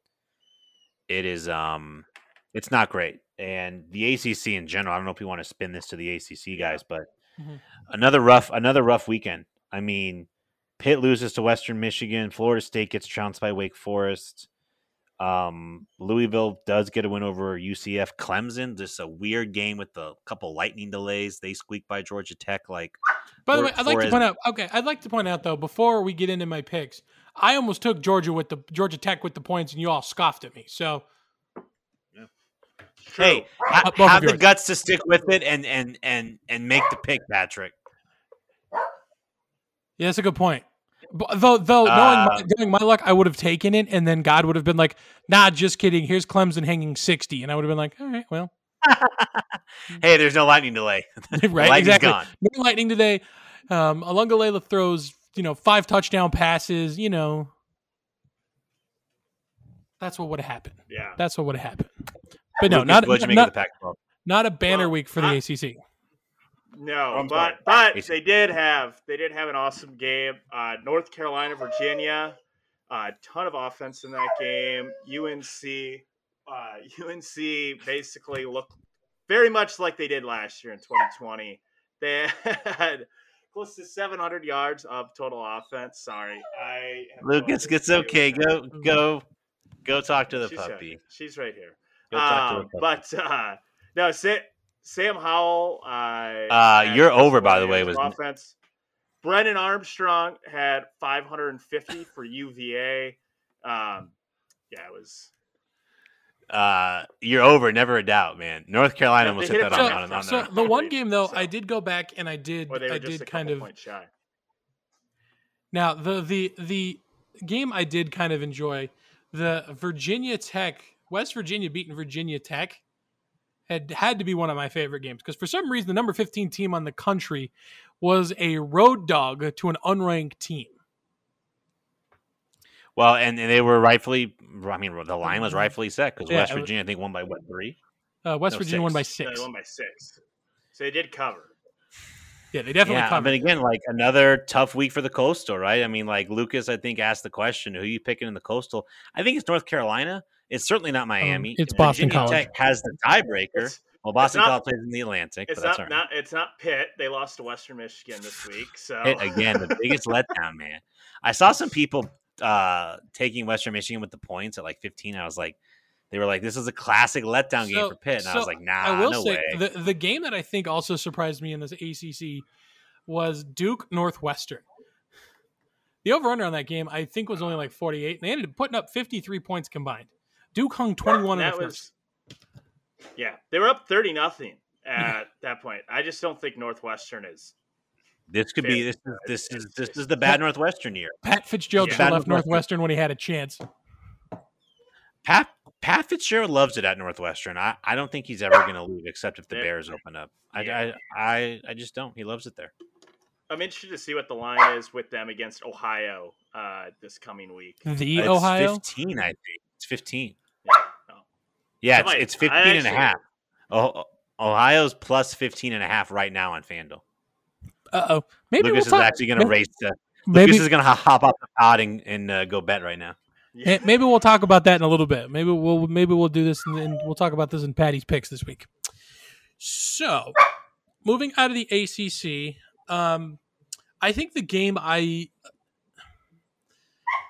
It is um, it's not great. And the A C C in general. I don't know if you want to spin this to the A C C guys, but mm-hmm. another rough another rough weekend. I mean, Pitt loses to Western Michigan. Florida State gets trounced by Wake Forest. Um, Louisville does get a win over U C F. Clemson, just a weird game with a couple lightning delays. They squeak by Georgia Tech. Like, by the way, I'd like to point out. Okay, I'd like to point out though, before we get into my picks, I almost took Georgia with the Georgia Tech with the points, and you all scoffed at me. So, yeah. Hey, I, have the yours. guts to stick with it and and and and make the pick, Patrick. Yeah, that's a good point. But though, though, uh, knowing, my, knowing my luck, I would have taken it, and then God would have been like, "Nah, just kidding. Here's Clemson hanging sixty," and I would have been like, "All right, well." Hey, there's no lightning delay. Right? Lightning's exactly. Gone. No lightning today. Um, Alungalela throws, you know, five touchdown passes. You know, that's what would have happened. Yeah, that's what would have happened. But no, not not, not, not a banner well, week for I, the A C C. No, but but they did have they did have an awesome game. Uh, North Carolina, Virginia, a uh, ton of offense in that game. U N C, uh, U N C basically looked very much like they did last year in twenty twenty. They had close to seven hundred yards of total offense. Sorry, I Lucas, it's okay. Go that. go go talk to the She's puppy. Right. She's right here. Go talk um, to the puppy. But uh, no, sit. Sam Howell. Uh, uh, you're over, by the way. Was offense. Brennan Armstrong had five hundred fifty for U V A. Um, yeah, it was. Uh, you're over, never a doubt, man. North Carolina yeah, was hit that on, on, on So, on so the one game, though, so. I did go back and I did, well, I did kind of. Shy. Now, the, the, the game I did kind of enjoy, the Virginia Tech, West Virginia beating Virginia Tech. Had had to be one of my favorite games because for some reason the number fifteen team on the country was a road dog to an unranked team. Well, and, and they were rightfully, I mean, the line was rightfully set because yeah, West Virginia, was, I think, won by what, three? Uh, West no, Virginia six. won by six. No, they won by six. So they did cover. Yeah, they definitely yeah, covered. But again, like another tough week for the Coastal, right? I mean, like Lucas, I think, asked the question, who are you picking in the Coastal? I think it's North Carolina. It's certainly not Miami. Um, it's and Boston Virginia College. Tech has the tiebreaker. It's, well, Boston not, College plays in the Atlantic. It's, but that's not, right. not, it's not Pitt. They lost to Western Michigan this week. So Pitt, again, the biggest letdown, man. I saw some people uh, taking Western Michigan with the points at like fifteen. I was like, they were like, this is a classic letdown so, game for Pitt. And so I was like, nah, I will no say, way. The, the game that I think also surprised me in this A C C was Duke Northwestern. The over-under on that game, I think, was only like forty-eight. And they ended up putting up fifty-three points combined. Duke hung twenty-one in the first. Was, yeah, they were up thirty nothing at that point. I just don't think Northwestern is. This could fair. be this is this is this is the bad Northwestern year. Pat Fitzgerald yeah. left Northwestern when he had a chance. Pat Pat Fitzgerald loves it at Northwestern. I, I don't think he's ever going to leave except if the yeah. Bears open up. I, yeah. I, I, I just don't. He loves it there. I'm interested to see what the line is with them against Ohio uh, this coming week. The it's Ohio? fifteen, I think. It's fifteen. Yeah, no. yeah it's, it's fifteen actually, and a half. Oh, Ohio's plus fifteen and a half right now on FanDuel. Uh-oh. Maybe Lucas we'll is actually going to race to Maybe. Lucas is going to hop off the pod and, and uh, go bet right now. Yeah. Maybe we'll talk about that in a little bit. Maybe we'll maybe we'll do this and, and we'll talk about this in Patty's picks this week. So, moving out of the A C C, um, I think the game I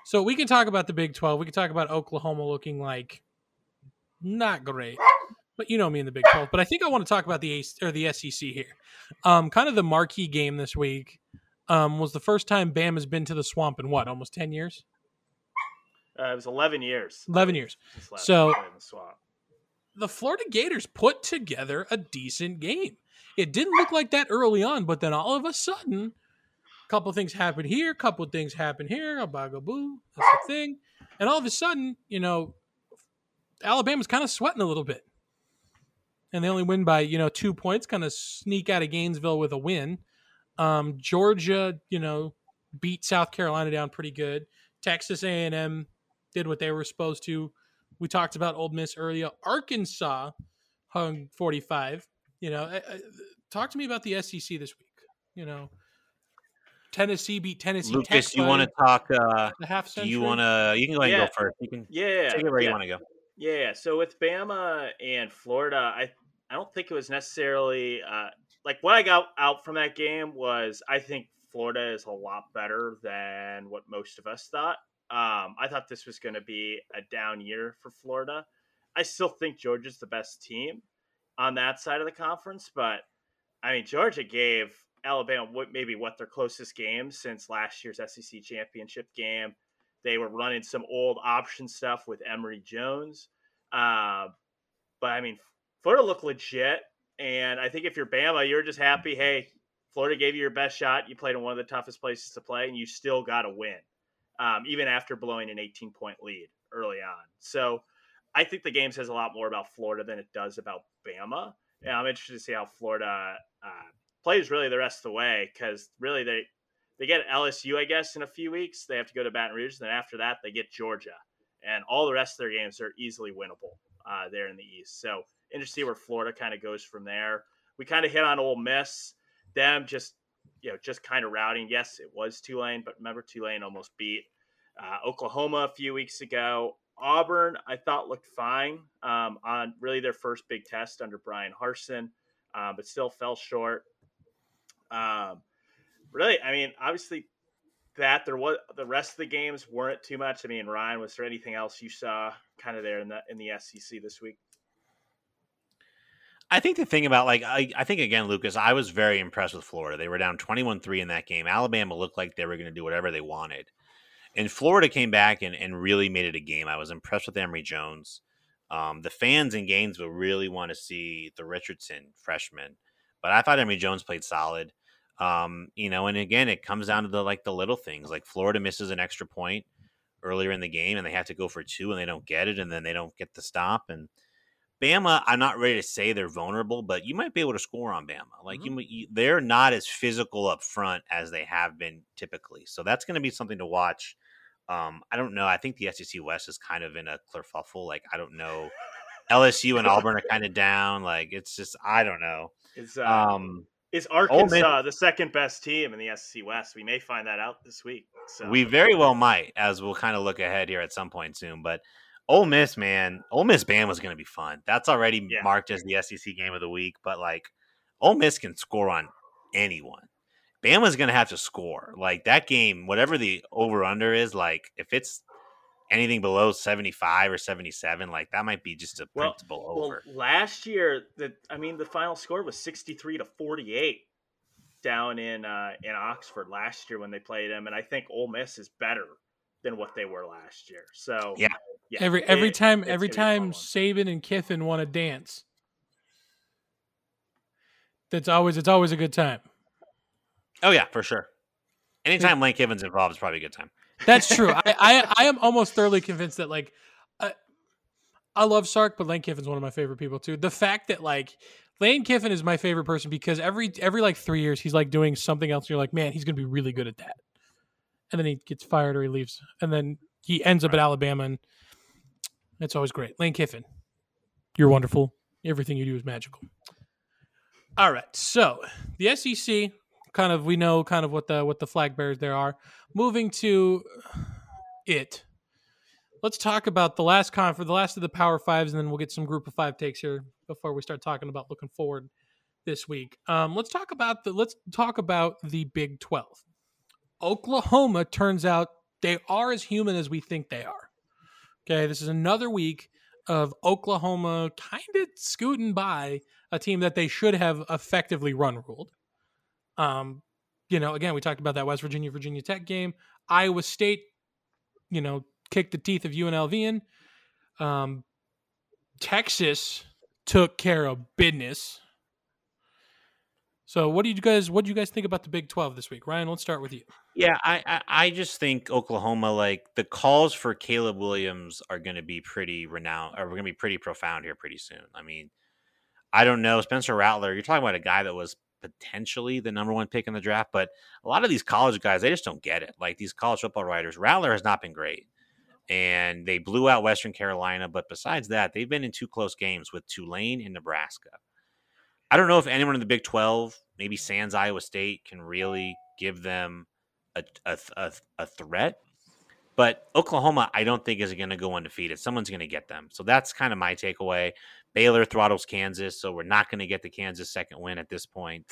so we can talk about the Big twelve. We can talk about Oklahoma looking like not great, but you know me in the Big twelve. But I think I want to talk about the A C, or the S E C here. Um, kind of the marquee game this week um, was the first time Bama has been to the Swamp in what, almost ten years. Uh, it was eleven years. Eleven years. So the Florida Gators put together a decent game. It didn't look like that early on, but then all of a sudden, a couple of things happened here, a couple of things happened here, a bagaboo, that's the thing. And all of a sudden, you know, Alabama's kind of sweating a little bit. And they only win by, you know, two points, kind of sneak out of Gainesville with a win. Um, Georgia, you know, beat South Carolina down pretty good. Texas A and M did what they were supposed to. We talked about Ole Miss earlier. Arkansas hung forty-five. You know, I, I, talk to me about the S E C this week. You know, Tennessee beat Tennessee. Lucas, you want to talk? Uh, a half century. You want to? You can go ahead yeah. and go first. You can. Yeah, take it where yeah. you want to go. Yeah. So with Bama and Florida, I I don't think it was necessarily uh, like what I got out from that game was I think Florida is a lot better than what most of us thought. Um, I thought this was going to be a down year for Florida. I still think Georgia's the best team on that side of the conference, but I mean, Georgia gave Alabama what, maybe what their closest game since last year's S E C championship game. They were running some old option stuff with Emory Jones. Uh, but I mean, Florida looked legit. And I think if you're Bama, you're just happy. Hey, Florida gave you your best shot. You played in one of the toughest places to play and you still got to win. Um, even after blowing an eighteen-point lead early on. So I think the game says a lot more about Florida than it does about Bama. And I'm interested to see how Florida uh, plays really the rest of the way because really they, they get L S U, I guess, in a few weeks. They have to go to Baton Rouge. And then after that, they get Georgia. And all the rest of their games are easily winnable uh, there in the East. So interesting to see where Florida kind of goes from there. We kind of hit on Ole Miss. Them just – you know, just kind of routing. Yes, it was Tulane, but remember Tulane almost beat uh, Oklahoma a few weeks ago. Auburn, I thought looked fine um, on really their first big test under Brian Harsin, uh, but still fell short. Um, really, I mean, obviously that there was the rest of the games weren't too much. I mean, Ryan, was there anything else you saw kind of there in the in the S E C this week? I think the thing about, like, I, I think, again, Lucas, I was very impressed with Florida. They were down twenty-one three in that game. Alabama looked like they were going to do whatever they wanted. And Florida came back and, and really made it a game. I was impressed with Emory Jones. Um, the fans in Gainesville really want to see the Richardson freshman. But I thought Emory Jones played solid. Um, you know, and again, it comes down to, the like, the little things. Like, Florida misses an extra point earlier in the game, and they have to go for two, and they don't get it, and then they don't get the stop, and Bama, I'm not ready to say they're vulnerable, but you might be able to score on Bama. Like mm-hmm. you, you, they're not as physical up front as they have been typically. So that's going to be something to watch. Um, I don't know. I think the S E C West is kind of in a kerfuffle. Like, I don't know. L S U and Auburn are kind of down. Like, it's just, I don't know. It's, uh, um, is Arkansas the second best team in the S E C West? We may find that out this week. So we very well might, as we'll kind of look ahead here at some point soon. But Ole Miss, man, Ole Miss Bama was going to be fun. That's already yeah. marked as the S E C game of the week, but, like, Ole Miss can score on anyone. Bama's going to have to score. Like, that game, whatever the over-under is, like, if it's anything below seventy-five or seventy-seven, like, that might be just a well, printable over. Well, last year, the, I mean, the final score was sixty-three to forty-eight down in uh, in Oxford last year when they played them, and I think Ole Miss is better than what they were last year. So, yeah. Yeah, every every it, time every time Saban and Kiffin want to dance, that's always it's always a good time. Oh yeah, for sure. Anytime Lane Kiffin's involved is probably a good time. That's true. I, I I am almost thoroughly convinced that, like, uh, I love Sark, but Lane Kiffin's one of my favorite people too. The fact that like Lane Kiffin is my favorite person because every every like three years he's like doing something else. And you're like, man, he's gonna be really good at that, and then he gets fired or he leaves, and then he ends up right. at Alabama, and it's always great. Lane Kiffin, you're wonderful. Everything you do is magical. All right, so the S E C, kind of we know kind of what the what the flag bearers there are. Moving to it. Let's talk about the last con for the last of the Power Fives, and then we'll get some Group of Five takes here before we start talking about looking forward this week. Um, let's talk about the let's talk about the Big twelve. Oklahoma, turns out they are as human as we think they are. Okay, this is another week of Oklahoma kind of scooting by a team that they should have effectively run ruled. Um, you know, again, we talked about that West Virginia, Virginia Tech game. Iowa State, you know, kicked the teeth of U N L V in. Um, Texas took care of business. So what do you guys, what do you guys think about the Big twelve this week? Ryan, let's start with you. Yeah, I, I, I just think Oklahoma, like the calls for Caleb Williams are going to be pretty renowned, or we're going to be pretty profound here pretty soon. I mean, I don't know. Spencer Rattler, you're talking about a guy that was potentially the number one pick in the draft, but a lot of these college guys, they just don't get it. Like these college football writers, Rattler has not been great. And they blew out Western Carolina. But besides that, they've been in two close games with Tulane and Nebraska. I don't know if anyone in the Big twelve, maybe sans Iowa State, can really give them a, a, a, a threat. But Oklahoma, I don't think, is going to go undefeated. Someone's going to get them. So that's kind of my takeaway. Baylor throttles Kansas, so we're not going to get the Kansas second win at this point.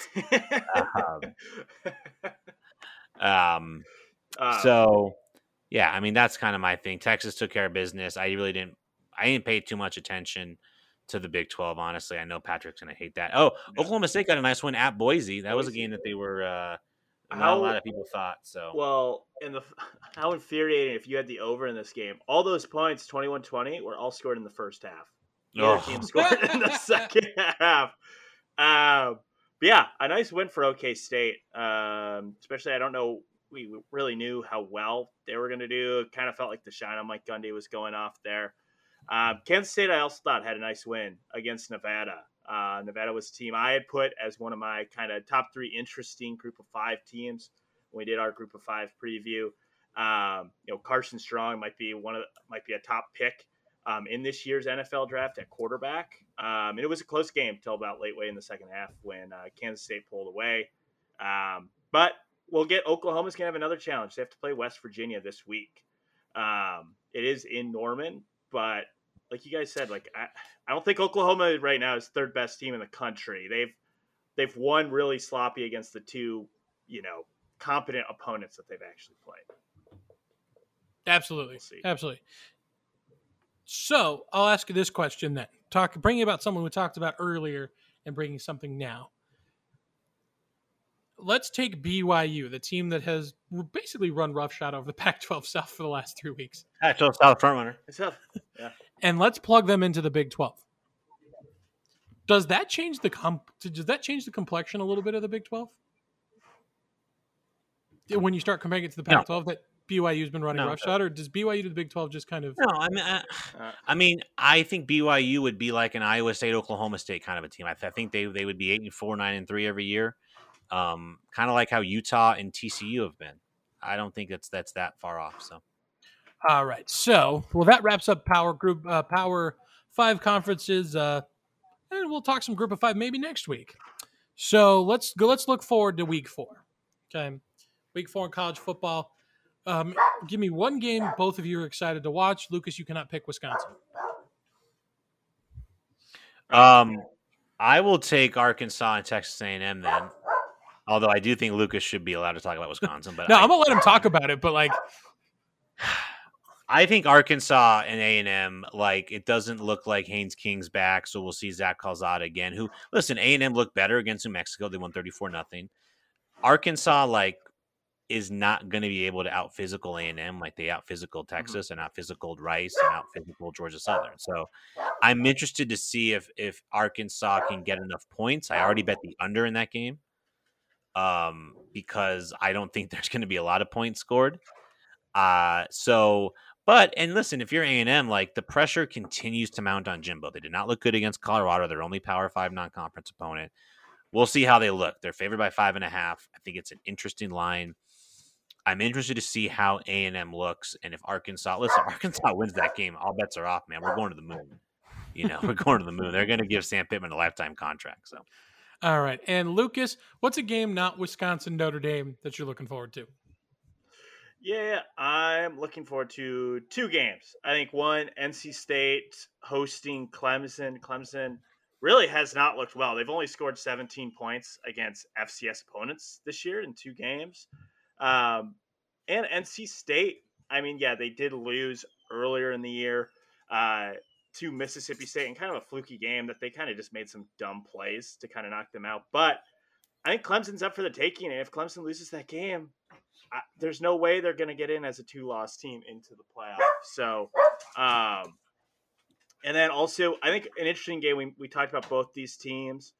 um, um, uh, so, yeah, I mean, that's kind of my thing. Texas took care of business. I really didn't – I didn't pay too much attention to the Big twelve, honestly. I know Patrick's going to hate that. Oh, yeah. Oklahoma State got a nice win at Boise. That was a game that they were uh, – How, not a lot of people thought so. Well, and the how infuriating if you had the over in this game. All those points, twenty-one twenty, were all scored in the first half. Neither team scored in the second half. Um, but yeah, a nice win for OK State. Um, especially, I don't know, we really knew how well they were going to do. It kind of felt like the shine on Mike Gundy was going off there. Um, Kansas State, I also thought, had a nice win against Nevada. Uh, Nevada was a team I had put as one of my kind of top three interesting Group of Five teams when we did our Group of Five preview. Um, you know, Carson Strong might be one of the, might be a top pick um, in this year's N F L draft at quarterback. Um, and it was a close game till about late way in the second half when uh, Kansas State pulled away. Um, but we'll get Oklahoma's gonna have another challenge. They have to play West Virginia this week. Um, it is in Norman, but like you guys said, like I, I don't think Oklahoma right now is third best team in the country. They've they've won really sloppy against the two, you know, competent opponents that they've actually played. Absolutely, we'll absolutely. So I'll ask you this question then: talk, bringing about someone we talked about earlier and bringing something now. Let's take B Y U, the team that has basically run roughshod over the Pac twelve South for the last three weeks. Pac twelve South frontrunner. Yeah. And let's plug them into the Big twelve. Does that change the comp- Does that change the complexion a little bit of the Big twelve? When you start comparing it to the Pac twelve, no. that B Y U's been running no. roughshod, or does B Y U to the Big twelve just kind of? No, I mean, I, I mean, I think B Y U would be like an Iowa State, Oklahoma State kind of a team. I, th- I think they they would be eight and four, nine and three every year. Um, kind of like how Utah and T C U have been. I don't think it's that's that far off. So, all right. So, well, that wraps up Power Group uh, Power Five conferences, uh, and we'll talk some Group of Five maybe next week. So let's go. Let's look forward to Week Four. Okay, Week Four in college football. Um, give me one game both of you are excited to watch. Lucas, you cannot pick Wisconsin. Um, I will take Arkansas and Texas A and M then. Although I do think Lucas should be allowed to talk about Wisconsin, but no, I, I'm gonna let him talk about it. But like, I think Arkansas and A and M, like it doesn't look like Haynes King's back, so we'll see Zach Calzada again. Who listen, A and M looked better against New Mexico; they won thirty-four nothing. Arkansas like is not going to be able to out physical A and M like they out physical Texas and out physical Rice and out physical Georgia Southern. So I'm interested to see if if Arkansas can get enough points. I already bet the under in that game. Um, because I don't think there's going to be a lot of points scored. Uh, so, But, and listen, if you're A and M, like, the pressure continues to mount on Jimbo. They did not look good against Colorado, their only Power Five non-conference opponent. We'll see how they look. They're favored by five and a half. I think it's an interesting line. I'm interested to see how A and M looks. And if Arkansas, listen, Arkansas wins that game, all bets are off, man. We're going to the moon. You know, we're going to the moon. They're going to give Sam Pittman a lifetime contract. So, all right. And Lucas, what's a game not Wisconsin Notre Dame that you're looking forward to? Yeah, I'm looking forward to two games. I think one, N C State hosting Clemson. Clemson really has not looked well. They've only scored seventeen points against F C S opponents this year in two games. Um, and N C State, I mean, yeah, they did lose earlier in the year uh, to Mississippi State in kind of a fluky game that they kind of just made some dumb plays to kind of knock them out. But I think Clemson's up for the taking, and if Clemson loses that game, I, there's no way they're going to get in as a two-loss team into the playoff. So, um, and then also, I think an interesting game, we, we talked about both these teams.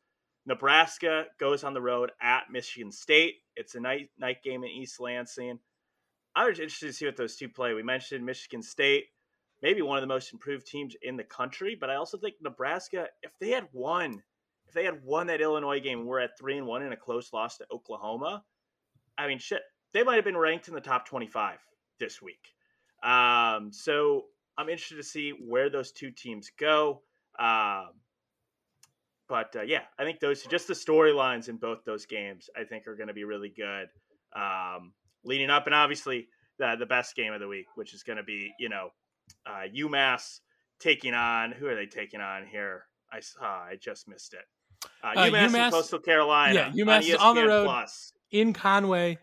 Nebraska goes on the road at Michigan State. It's a night night game in East Lansing. I was interested to see what those two play. We mentioned Michigan State, maybe one of the most improved teams in the country, but I also think Nebraska, if they had won, if they had won that Illinois game, we're at three and one in a close loss to Oklahoma. I mean, shit, they might have been ranked in the top twenty-five this week. Um, so I'm interested to see where those two teams go. Um, but, uh, yeah, I think those just the storylines in both those games, I think, are going to be really good um, leading up. And obviously the, the best game of the week, which is going to be, you know, uh, UMass taking on. Who are they taking on here? I saw uh, I just missed it. Uh, uh, UMass, UMass and Coastal Carolina. Yeah, UMass on, is on the road Plus. In Conway.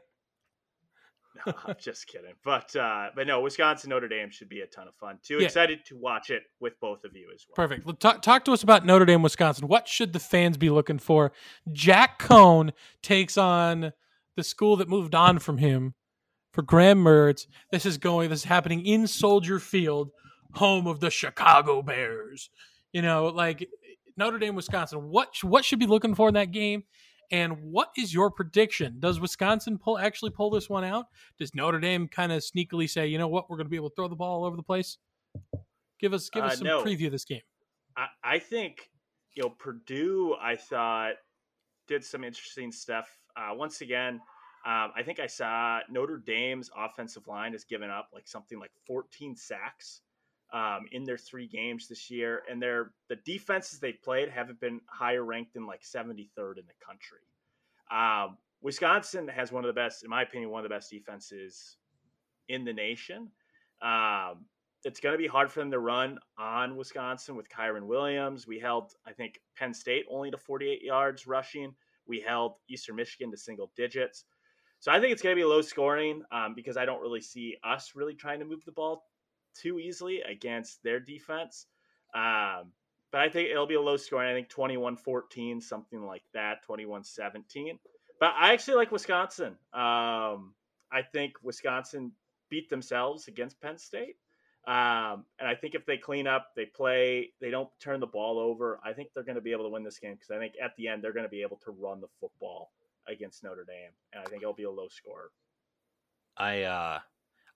No, I'm just kidding. But uh, but no, Wisconsin Notre Dame should be a ton of fun too. Yeah. Excited to watch it with both of you as well. Perfect. Talk, talk to us about Notre Dame, Wisconsin. What should the fans be looking for? Jack Cohn takes on the school that moved on from him for Graham Mertz. This is going. This is happening in Soldier Field, home of the Chicago Bears. You know, like Notre Dame, Wisconsin. What what should be looking for in that game? And what is your prediction? Does Wisconsin pull actually pull this one out? Does Notre Dame kind of sneakily say, you know what, we're going to be able to throw the ball all over the place? Give us give us uh, some no. preview of this game. I, I think, you know, Purdue, I thought, did some interesting stuff. Uh, once again, um, I think I saw Notre Dame's offensive line has given up like something like fourteen sacks um, in their three games this year. And their, the defenses they've played haven't been higher ranked than like seventy-third in the country. Um, Wisconsin has one of the best, in my opinion, one of the best defenses in the nation. Um, it's going to be hard for them to run on Wisconsin with Kyron Williams. We held, I think, Penn State only to forty-eight yards rushing. We held Eastern Michigan to single digits. So I think it's going to be low scoring um, because I don't really see us really trying to move the ball too easily against their defense. Um, but I think it'll be a low scoring. I think twenty-one fourteen, something like that, twenty-one seventeen. But I actually like Wisconsin. Um, I think Wisconsin beat themselves against Penn State. Um, and I think if they clean up, they play, they don't turn the ball over, I think they're going to be able to win this game because I think at the end they're going to be able to run the football against Notre Dame. And I think it'll be a low score. I, uh,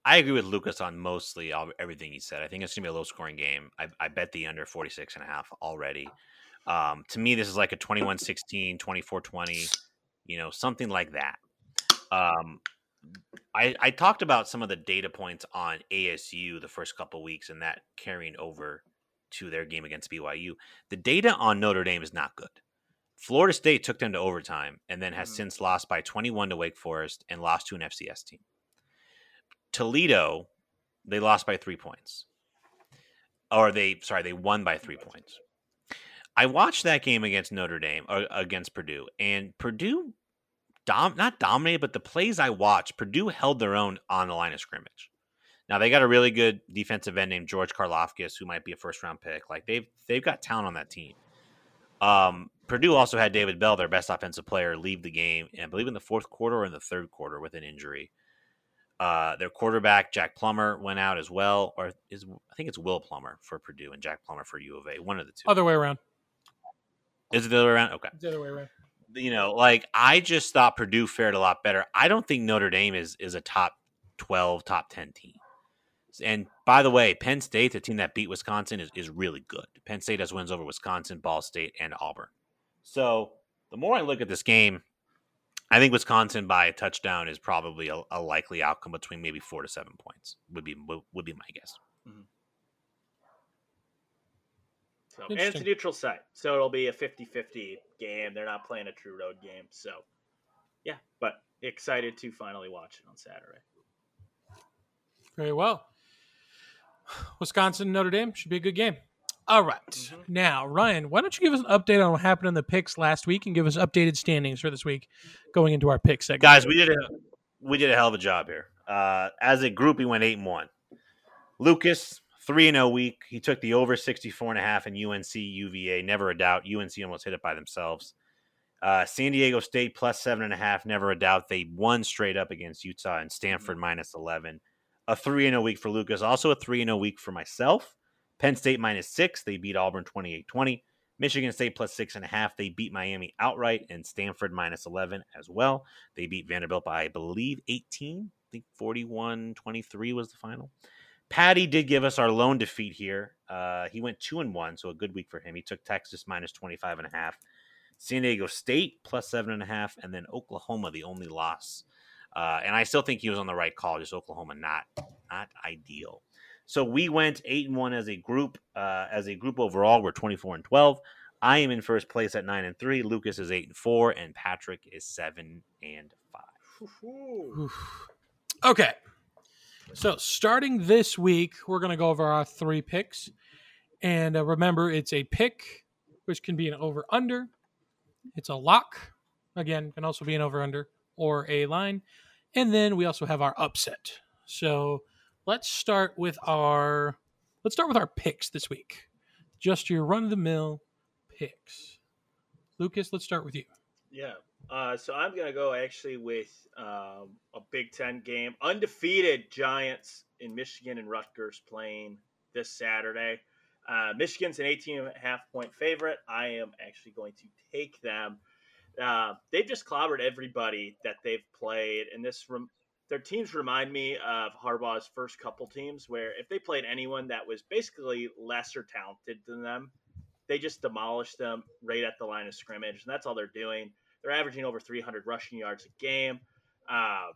I agree with Lucas on mostly all, everything he said. I think it's going to be a low-scoring game. I, I bet the under forty-six and a half already. Um, to me, this is like a twenty-one sixteen, twenty-four twenty, you know, something like that. Um, I, I talked about some of the data points on A S U the first couple weeks and that carrying over to their game against B Y U. The data on Notre Dame is not good. Florida State took them to overtime and then has mm-hmm. since lost by twenty-one to Wake Forest and lost to an F C S team. Toledo, they lost by three points. Or they, sorry, they won by three points. I watched that game against Notre Dame, or against Purdue, and Purdue, dom- not dominated, but the plays I watched, Purdue held their own on the line of scrimmage. Now, they got a really good defensive end named George Karlaftis, who might be a first-round pick. Like, they've, they've got talent on that team. Um, Purdue also had David Bell, their best offensive player, leave the game, and I believe in the fourth quarter or in the third quarter with an injury. Uh, their quarterback, Jack Plummer, went out as well, or is I think it's Will Plummer for Purdue and Jack Plummer for U of A, one of the two. Other way around. Is it the other way around? Okay. It's the other way around. You know, like, I just thought Purdue fared a lot better. I don't think Notre Dame is is a top twelve, top ten team. And by the way, Penn State, the team that beat Wisconsin, is, is really good. Penn State has wins over Wisconsin, Ball State, and Auburn. So the more I look at this game, I think Wisconsin by a touchdown is probably a, a likely outcome between maybe four to seven points would be would be my guess. Mm-hmm. So, and it's a neutral site, so it'll be a fifty-fifty game. They're not playing a true road game. So, yeah, but excited to finally watch it on Saturday. Very well. Wisconsin, Notre Dame should be a good game. All right. Mm-hmm. Now, Ryan, why don't you give us an update on what happened in the picks last week and give us updated standings for this week going into our picks segment. Guys, we did a, we did a hell of a job here. Uh, as a group, we went eight and one. Lucas, three and oh week. He took the over sixty-four and a half in U N C, U V A. Never a doubt. U N C almost hit it by themselves. Uh, San Diego State plus seven and a half. Never a doubt. They won straight up against Utah and Stanford minus eleven. A three and oh week for Lucas. Also a three and oh week for myself. Penn State minus six. They beat Auburn twenty-eight twenty. Michigan State plus six and a half. They beat Miami outright, and Stanford minus eleven as well. They beat Vanderbilt by, I believe, eighteen. I think forty-one twenty-three was the final. Patty did give us our lone defeat here. Uh, he went two and one, so a good week for him. He took Texas minus twenty-five and a half. San Diego State plus seven and a half, and then Oklahoma, the only loss. Uh, and I still think he was on the right call. Just Oklahoma, not not ideal. So we went eight and one as a group. Uh, as a group overall, we're twenty-four and twelve. I am in first place at nine and three. Lucas is eight and four, and Patrick is seven and five. Oof. Okay, so starting this week, we're going to go over our three picks, and uh, remember, it's a pick, which can be an over/under. It's a lock, again, can also be an over/under or a line, and then we also have our upset. So. Let's start with our let's start with our picks this week. Just your run-of-the-mill picks. Lucas, let's start with you. Yeah. Uh, so I'm going to go actually with um, a Big Ten game. Undefeated Giants in Michigan and Rutgers playing this Saturday. Uh, Michigan's an eighteen and a half point favorite. I am actually going to take them. Uh, they've just clobbered everybody that they've played, and this rem- – their teams remind me of Harbaugh's first couple teams where if they played anyone that was basically lesser talented than them, they just demolished them right at the line of scrimmage. And that's all they're doing. They're averaging over three hundred rushing yards a game. Uh,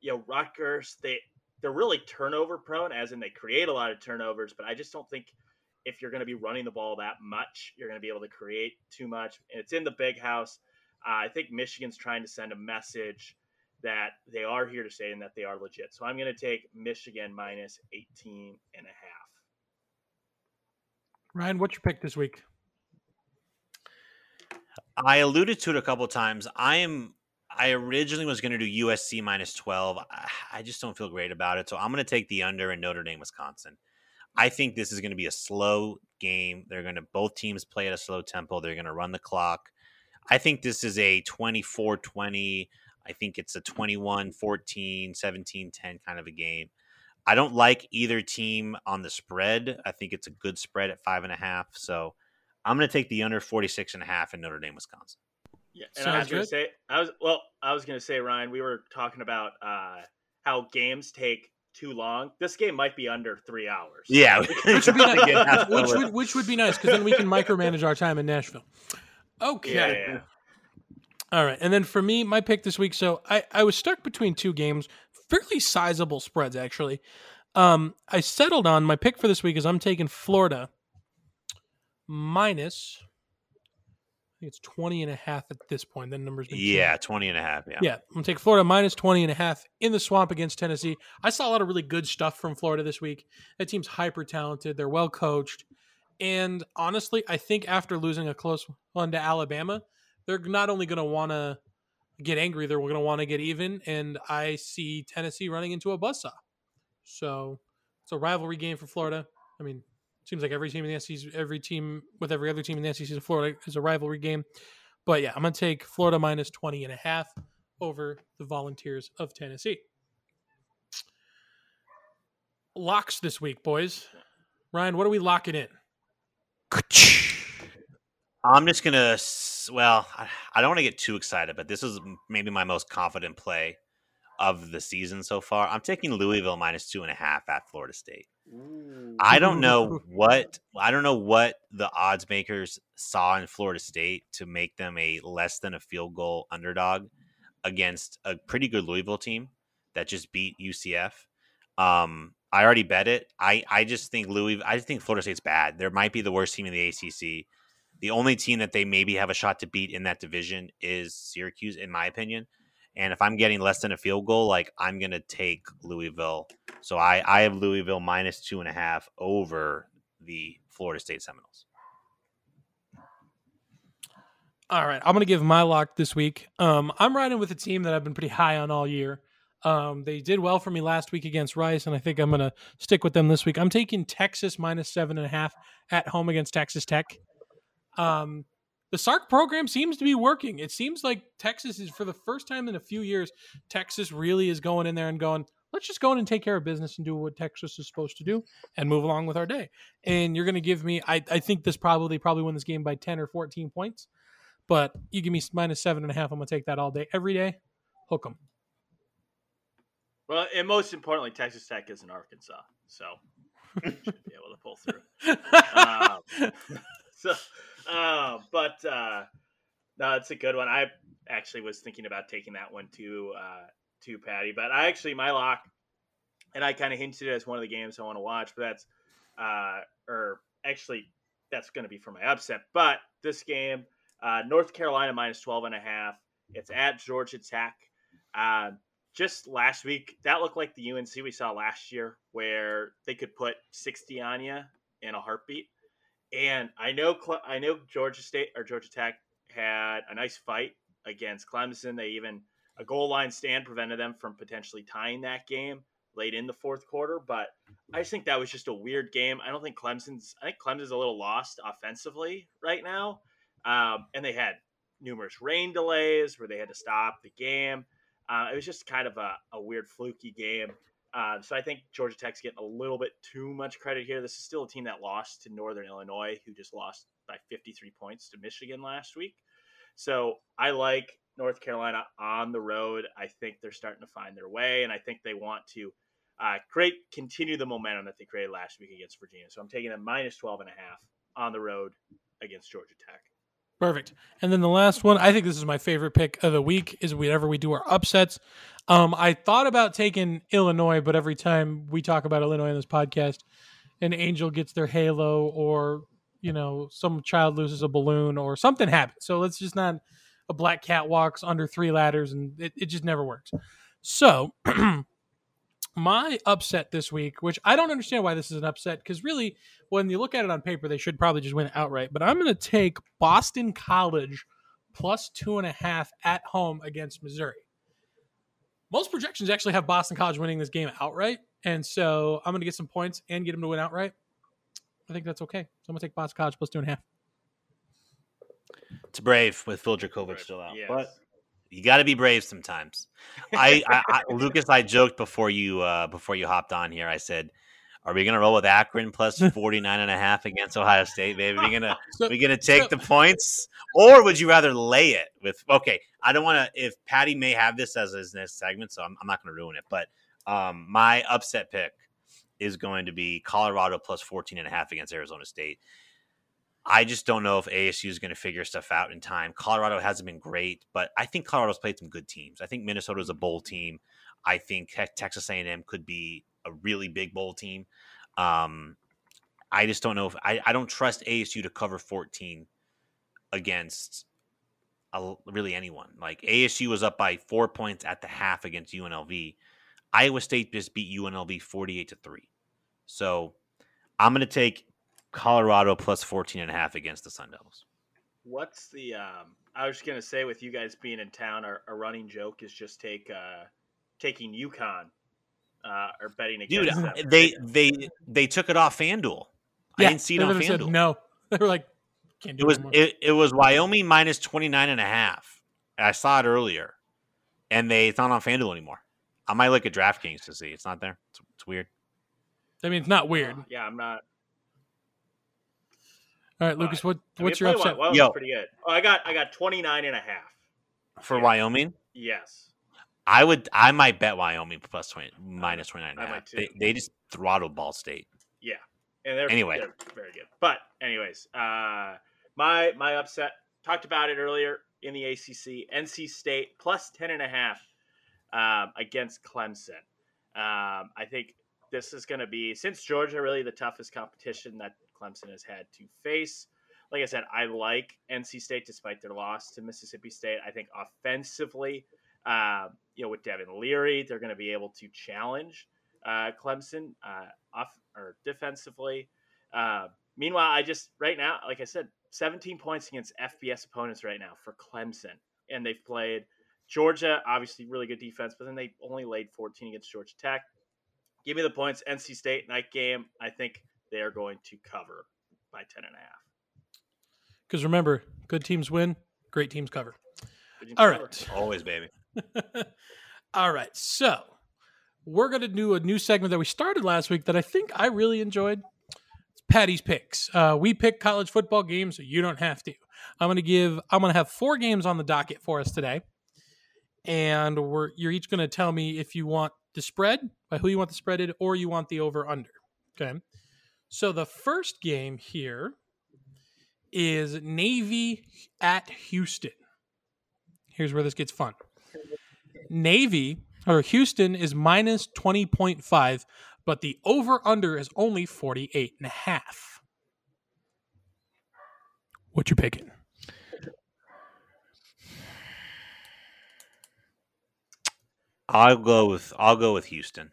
you know, Rutgers, they, they're really turnover prone, as in they create a lot of turnovers. But I just don't think if you're going to be running the ball that much, you're going to be able to create too much. And it's in the Big House. Uh, I think Michigan's trying to send a message that they are here to stay and that they are legit. So I'm going to take Michigan minus eighteen and a half. Ryan, what's your pick this week? I alluded to it a couple of times. I am. I originally was going to do U S C minus twelve. I just don't feel great about it. So I'm going to take the under in Notre Dame, Wisconsin. I think this is going to be a slow game. They're going to, both teams play at a slow tempo. They're going to run the clock. I think this is a twenty-four twenty, I think it's a twenty-one fourteen, seventeen ten kind of a game. I don't like either team on the spread. I think it's a good spread at five and a half. So I'm going to take the under forty-six and a half in Notre Dame, Wisconsin. Yeah, and Sounds I was going to say, I was well, I was going to say, Ryan, we were talking about uh, how games take too long. This game might be under three hours. Yeah, which, would be nice. which, would, which would be nice because then we can micromanage our time in Nashville. Okay. Yeah, yeah. All right, and then for me, my pick this week, so I, I was stuck between two games, fairly sizable spreads, actually. Um, I settled on, my pick for this week is I'm taking Florida minus, I think it's twenty and a half at this point. That number's been Yeah, changed. twenty and a half, yeah. Yeah, I'm going to take Florida minus twenty and a half in the swamp against Tennessee. I saw a lot of really good stuff from Florida this week. That team's hyper-talented. They're well-coached. And honestly, I think after losing a close one to Alabama, they're not only going to want to get angry, they're going to want to get even, and I see Tennessee running into a buzzsaw. So it's a rivalry game for Florida. I mean, it seems like every team in the S E C, every team with every other team in the S E C of Florida is a rivalry game. But yeah, I'm going to take Florida minus twenty and a half over the Volunteers of Tennessee. Locks this week, boys. Ryan, what are we locking in? I'm just going to, well, I don't want to get too excited, but this is maybe my most confident play of the season so far. I'm taking Louisville minus two and a half at Florida State. Ooh. I don't know what I don't know what the odds makers saw in Florida State to make them a less than a field goal underdog against a pretty good Louisville team that just beat U C F. Um, I already bet it. I, I just think Louis. I just think Florida State's bad. There might be the worst team in the A C C. The only team that they maybe have a shot to beat in that division is Syracuse, in my opinion. And if I'm getting less than a field goal, like, I'm going to take Louisville. So I, I have Louisville minus two and a half over the Florida State Seminoles. All right. I'm going to give my lock this week. Um, I'm riding with a team that I've been pretty high on all year. Um, they did well for me last week against Rice, and I think I'm going to stick with them this week. I'm taking Texas minus seven and a half at home against Texas Tech. Um, the Sark program seems to be working. It seems like Texas is, for the first time in a few years, Texas really is going in there and going, let's just go in and take care of business and do what Texas is supposed to do and move along with our day. And you're going to give me, I, I think this probably, probably win this game by ten or fourteen points, but you give me minus seven and a half. I'm going to take that all day, every day. Hook 'em. Well, and most importantly, Texas Tech is in Arkansas, so you should be able to pull through. um, so, uh, but uh, no, it's a good one. I actually was thinking about taking that one too, uh, too, Patty. But I actually, my lock, and I kind of hinted at it as one of the games I want to watch, but that's, uh, or actually, that's going to be for my upset. But this game, uh, North Carolina minus twelve and a half. It's at Georgia Tech. Uh, Just last week, that looked like the U N C we saw last year, where they could put sixty on you in a heartbeat. And I know, I know Georgia State or Georgia Tech had a nice fight against Clemson. They even a goal line stand prevented them from potentially tying that game late in the fourth quarter. But I just think that was just a weird game. I don't think Clemson's. I think Clemson's a little lost offensively right now, um, and they had numerous rain delays where they had to stop the game. Uh, it was just kind of a, a weird, fluky game. Uh, so I think Georgia Tech's getting a little bit too much credit here. This is still a team that lost to Northern Illinois, who just lost by fifty-three points to Michigan last week. So I like North Carolina on the road. I think they're starting to find their way, and I think they want to uh, create, continue the momentum that they created last week against Virginia. So I'm taking them minus twelve and a half on the road against Georgia Tech. Perfect. And then the last one, I think this is my favorite pick of the week, is whenever we do our upsets. Um, I thought about taking Illinois, but every time we talk about Illinois in this podcast, an angel gets their halo, or, you know, some child loses a balloon, or something happens. So let's just not, a black cat walks under three ladders, and it, it just never works. So my upset this week, which I don't understand why this is an upset, because really, when you look at it on paper, they should probably just win outright. But I'm going to take Boston College plus two and a half at home against Missouri. Most projections actually have Boston College winning this game outright. And so I'm going to get some points and get them to win outright. I think that's okay. So I'm going to take Boston College plus two and a half. It's brave with Phil Dracovic still out. Yes. But you got to be brave sometimes. I, I, I Lucas, I joked before you uh, before you hopped on here. I said, are we going to roll with Akron plus forty-nine and a half against Ohio State, baby? Are we going so, to take so, the points? Or would you rather lay it with – okay, I don't want to – if Patty may have this as his next segment, so I'm, I'm not going to ruin it. But um, my upset pick is going to be Colorado plus fourteen and a half against Arizona State. I just don't know if A S U is going to figure stuff out in time. Colorado hasn't been great, but I think Colorado's played some good teams. I think Minnesota is a bowl team. I think Texas A and M could be – a really big bowl team. Um, I just don't know if I, I don't trust A S U to cover fourteen against a, really anyone. Like, A S U was up by four points at the half against U N L V. Iowa State just beat U N L V forty-eight to three. So I'm going to take Colorado plus fourteen and a half against the Sun Devils. What's the, um, I was just going to say, with you guys being in town, our, our running joke is just take, uh, taking UConn. Uh, or betting against Dude, them. They, they they took it off FanDuel. Yeah, I didn't see it on FanDuel. No, they were like, can't do it. Was, it, it was Wyoming minus twenty-nine and a half. I saw it earlier, and they it's not on FanDuel anymore. I might look at DraftKings to see. It's not there. It's, it's weird. I mean, it's not weird. Uh, yeah, I'm not. All right, Lucas, what I what's mean, your upset? Wyoming's pretty good. Oh, I got I got twenty-nine and a half for yeah. Wyoming. Yes. I would. I might bet Wyoming plus twenty minus twenty nine. Like they, they just throttled Ball State. Yeah, and they're anyway they're very good. But anyways, uh, my my upset, talked about it earlier in the A C C. N C State plus ten and a half um, against Clemson. Um, I think this is going to be, since Georgia, really the toughest competition that Clemson has had to face. Like I said, I like N C State despite their loss to Mississippi State. I think offensively, Uh, you know, with Devin Leary, they're going to be able to challenge uh, Clemson uh, off or defensively. Uh, meanwhile, I just right now, like I said, seventeen points against F B S opponents right now for Clemson, and they've played Georgia, obviously really good defense, but then they only laid fourteen against Georgia Tech. Give me the points, N C State night game. I think they are going to cover by ten and a half. Because remember, good teams win, great teams cover. Good teams All cover. Right, always, baby. All right, so we're going to do a new segment that we started last week that I think I really enjoyed. It's Patty's Picks. Uh, we pick college football games, so you don't have to. I'm going to give. I'm going to have four games on the docket for us today, and we're you're each going to tell me if you want the spread, by who you want the spreaded, or you want the over under. Okay. So the first game here is Navy at Houston. Here's where this gets fun. Navy or Houston is minus twenty point five, but the over under is only forty-eight and a half. What you picking? I'll go with I'll go with Houston.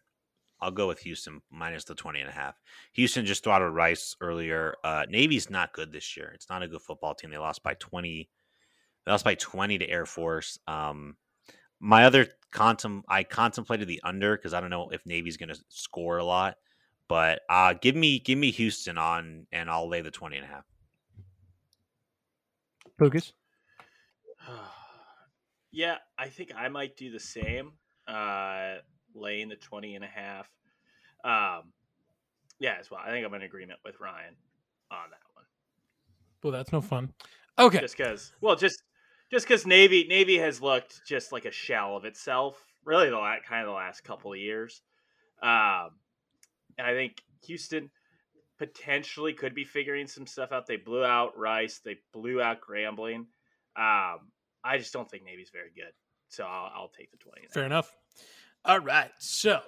I'll go with Houston minus the twenty and a half. Houston just throttled Rice earlier. Uh, Navy's not good this year. It's not a good football team. They lost by twenty. They lost by twenty to Air Force. Um, My other contem I contemplated the under because I don't know if Navy's going to score a lot, but uh, give me give me Houston on, and I'll lay the twenty and a half. Lucas, yeah, I think I might do the same, uh, laying the twenty and a half. Um, yeah, as well. I think I'm in agreement with Ryan on that one. Well, that's no fun. Okay, just because. Well, just. Just because Navy Navy has looked just like a shell of itself, really the last, kind of the last couple of years, um, and I think Houston potentially could be figuring some stuff out. They blew out Rice, they blew out Grambling. Um, I just don't think Navy's very good, so I'll, I'll take the twenty. Fair enough. All right, so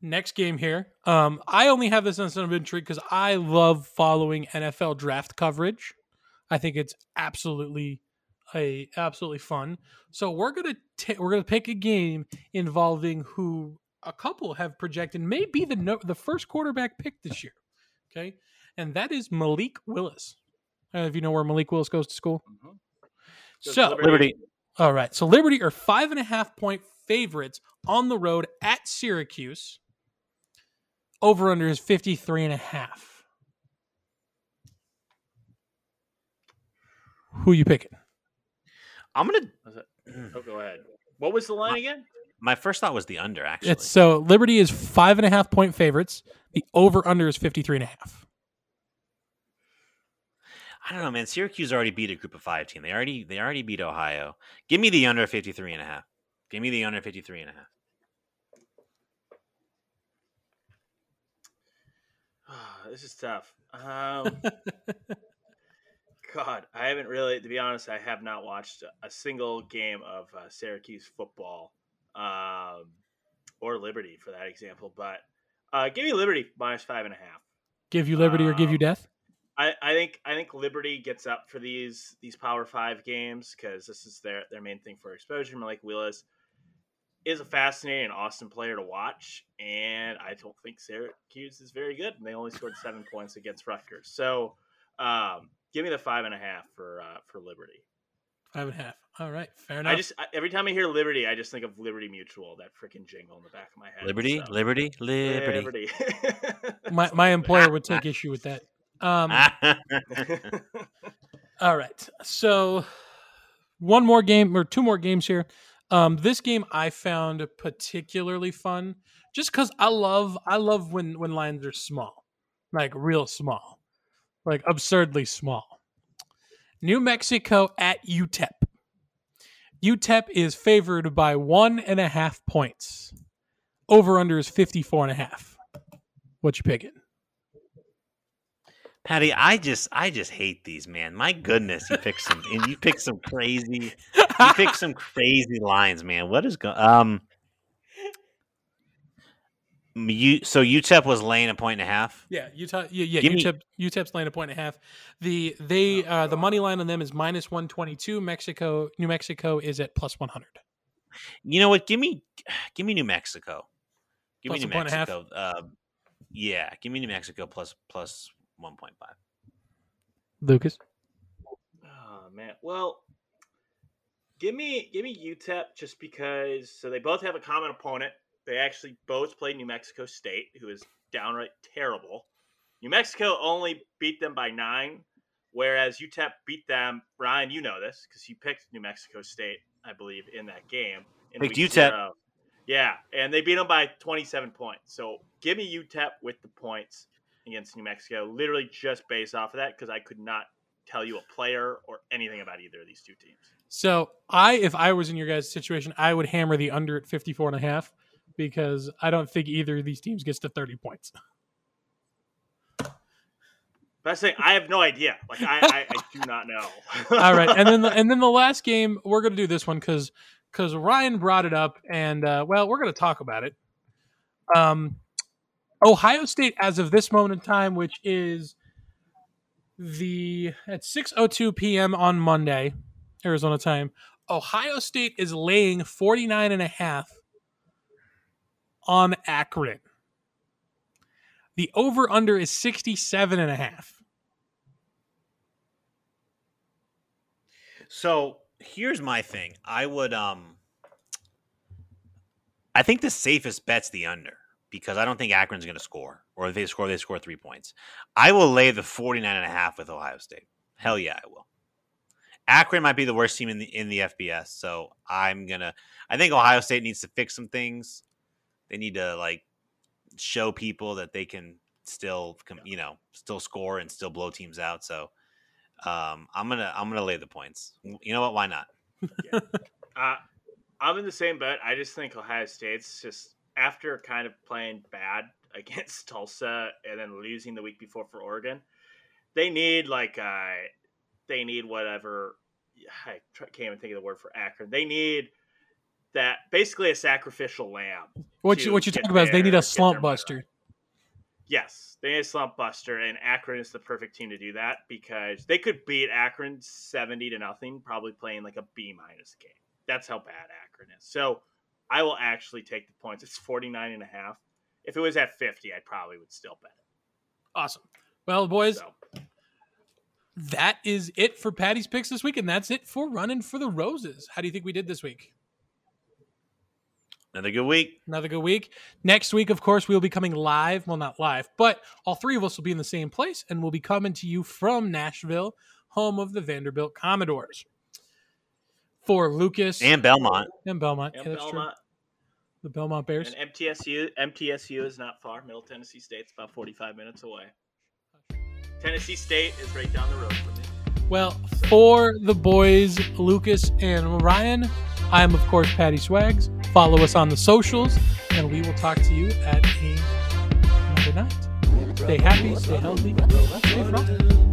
next game here. Um, I only have this on some of intrigue because I love following N F L draft coverage. I think it's absolutely a absolutely fun. So we're gonna t- we're gonna pick a game involving who a couple have projected may be the no- the first quarterback pick this year. Okay, and that is Malik Willis. I don't know if you know where Malik Willis goes to school. Mm-hmm. Goes so Liberty. Liberty. All right. So Liberty are five and a half point favorites on the road at Syracuse. Over under is fifty three and a half. Who you picking? I'm going to... Oh, go ahead. What was the line my, again? My first thought was the under, actually. It's, so, Liberty is five and a half point favorites. The over-under is fifty-three and a half. I don't know, man. Syracuse already beat a group of five team. They already they already beat Ohio. Give me the under fifty-three and a half. Give me the under fifty-three and a half. Oh, this is tough. Um... God, I haven't really, to be honest, I have not watched a single game of uh, Syracuse football um, or Liberty, for that example. But uh, give me Liberty minus five and a half. Give you Liberty um, or give you death? I, I think I think Liberty gets up for these these Power Five games because this is their, their main thing for exposure. Malik Willis is a fascinating and awesome player to watch, and I don't think Syracuse is very good, and they only scored seven points against Rutgers. So, um give me the five and a half for uh, for Liberty. Five and a half. All right, fair enough. I just I, every time I hear Liberty, I just think of Liberty Mutual, that freaking jingle in the back of my head. Liberty, so. Liberty, Liberty. Liberty. my my employer would take issue with that. Um, all right, so one more game or two more games here. Um, this game I found particularly fun, just because I love I love when when lines are small, like real small. Like absurdly small. New Mexico at U T E P. U T E P is favored by one and a half points. Over-under is fifty-four and a half. What you picking? Patty, I just I just hate these, man. My goodness, you pick some and you pick some crazy you pick some crazy lines, man. What is going um you so U T E P was laying a point and a half? Yeah, Utah yeah, yeah, U T E P me- U T E P's laying a point and a half. The they oh, uh, the money line on them is minus one twenty two. Mexico New Mexico is at plus one hundred. You know what? Give me give me New Mexico. Give plus me New Mexico. Uh, yeah, give me New Mexico plus plus one point five. Lucas. Oh man. Well, give me give me U T E P just because so they both have a common opponent. They actually both played New Mexico State, who is downright terrible. New Mexico only beat them by nine, whereas U T E P beat them. Ryan, you know this because you picked New Mexico State, I believe, in that game. Picked U T E P. Zero. Yeah, and they beat them by twenty-seven points. So give me U T E P with the points against New Mexico, literally just based off of that because I could not tell you a player or anything about either of these two teams. So I, if I was in your guys' situation, I would hammer the under at fifty-four and a half. Because I don't think either of these teams gets to thirty points. Best thing, I have no idea. Like I, I, I do not know. All right, and then the, and then the last game we're going to do this one because because Ryan brought it up, and uh, well, we're going to talk about it. Um, Ohio State, as of this moment in time, which is the at six oh two p.m. on Monday, Arizona time. Ohio State is laying forty nine and a half. On Akron. The over under is sixty-seven and a half. So here's my thing. I would, um, I think the safest bet's the under because I don't think Akron's going to score, or if they score, they score three points. I will lay the forty-nine and a half with Ohio State. Hell yeah, I will. Akron might be the worst team in the, in the F B S. So I'm going to, I think Ohio State needs to fix some things. They need to like show people that they can still, you know, still score and still blow teams out. So um, I'm gonna I'm gonna lay the points. You know what? Why not? Yeah. uh, I'm in the same boat. I just think Ohio State's just after kind of playing bad against Tulsa and then losing the week before for Oregon, they need like uh, they need whatever. I can't even think of the word for Akron. They need. That basically a sacrificial lamb. What you what you talk about is they need a slump buster. Yes, they need a slump buster, and Akron is the perfect team to do that because they could beat Akron seventy to nothing, probably playing like a B minus game. That's how bad Akron is. So I will actually take the points. It's forty nine and a half. If it was at fifty, I probably would still bet it. Awesome. Well, boys. So. That is it for Patty's picks this week, and that's it for Running for the Roses. How do you think we did this week? Another good week. Another good week. Next week, of course, we will be coming live. Well, not live, but all three of us will be in the same place, and we'll be coming to you from Nashville, home of the Vanderbilt Commodores. For Lucas. And Belmont. And Belmont. And yeah, that's Belmont. True. The Belmont Bears. And M T S U. M T S U is not far. Middle Tennessee State's about forty-five minutes away. Tennessee State is right down the road from it. Well, for the boys, Lucas and Ryan, I am, of course, Patty Swags. Follow us on the socials, and we will talk to you at a Monday night. Stay happy, stay healthy, stay fun.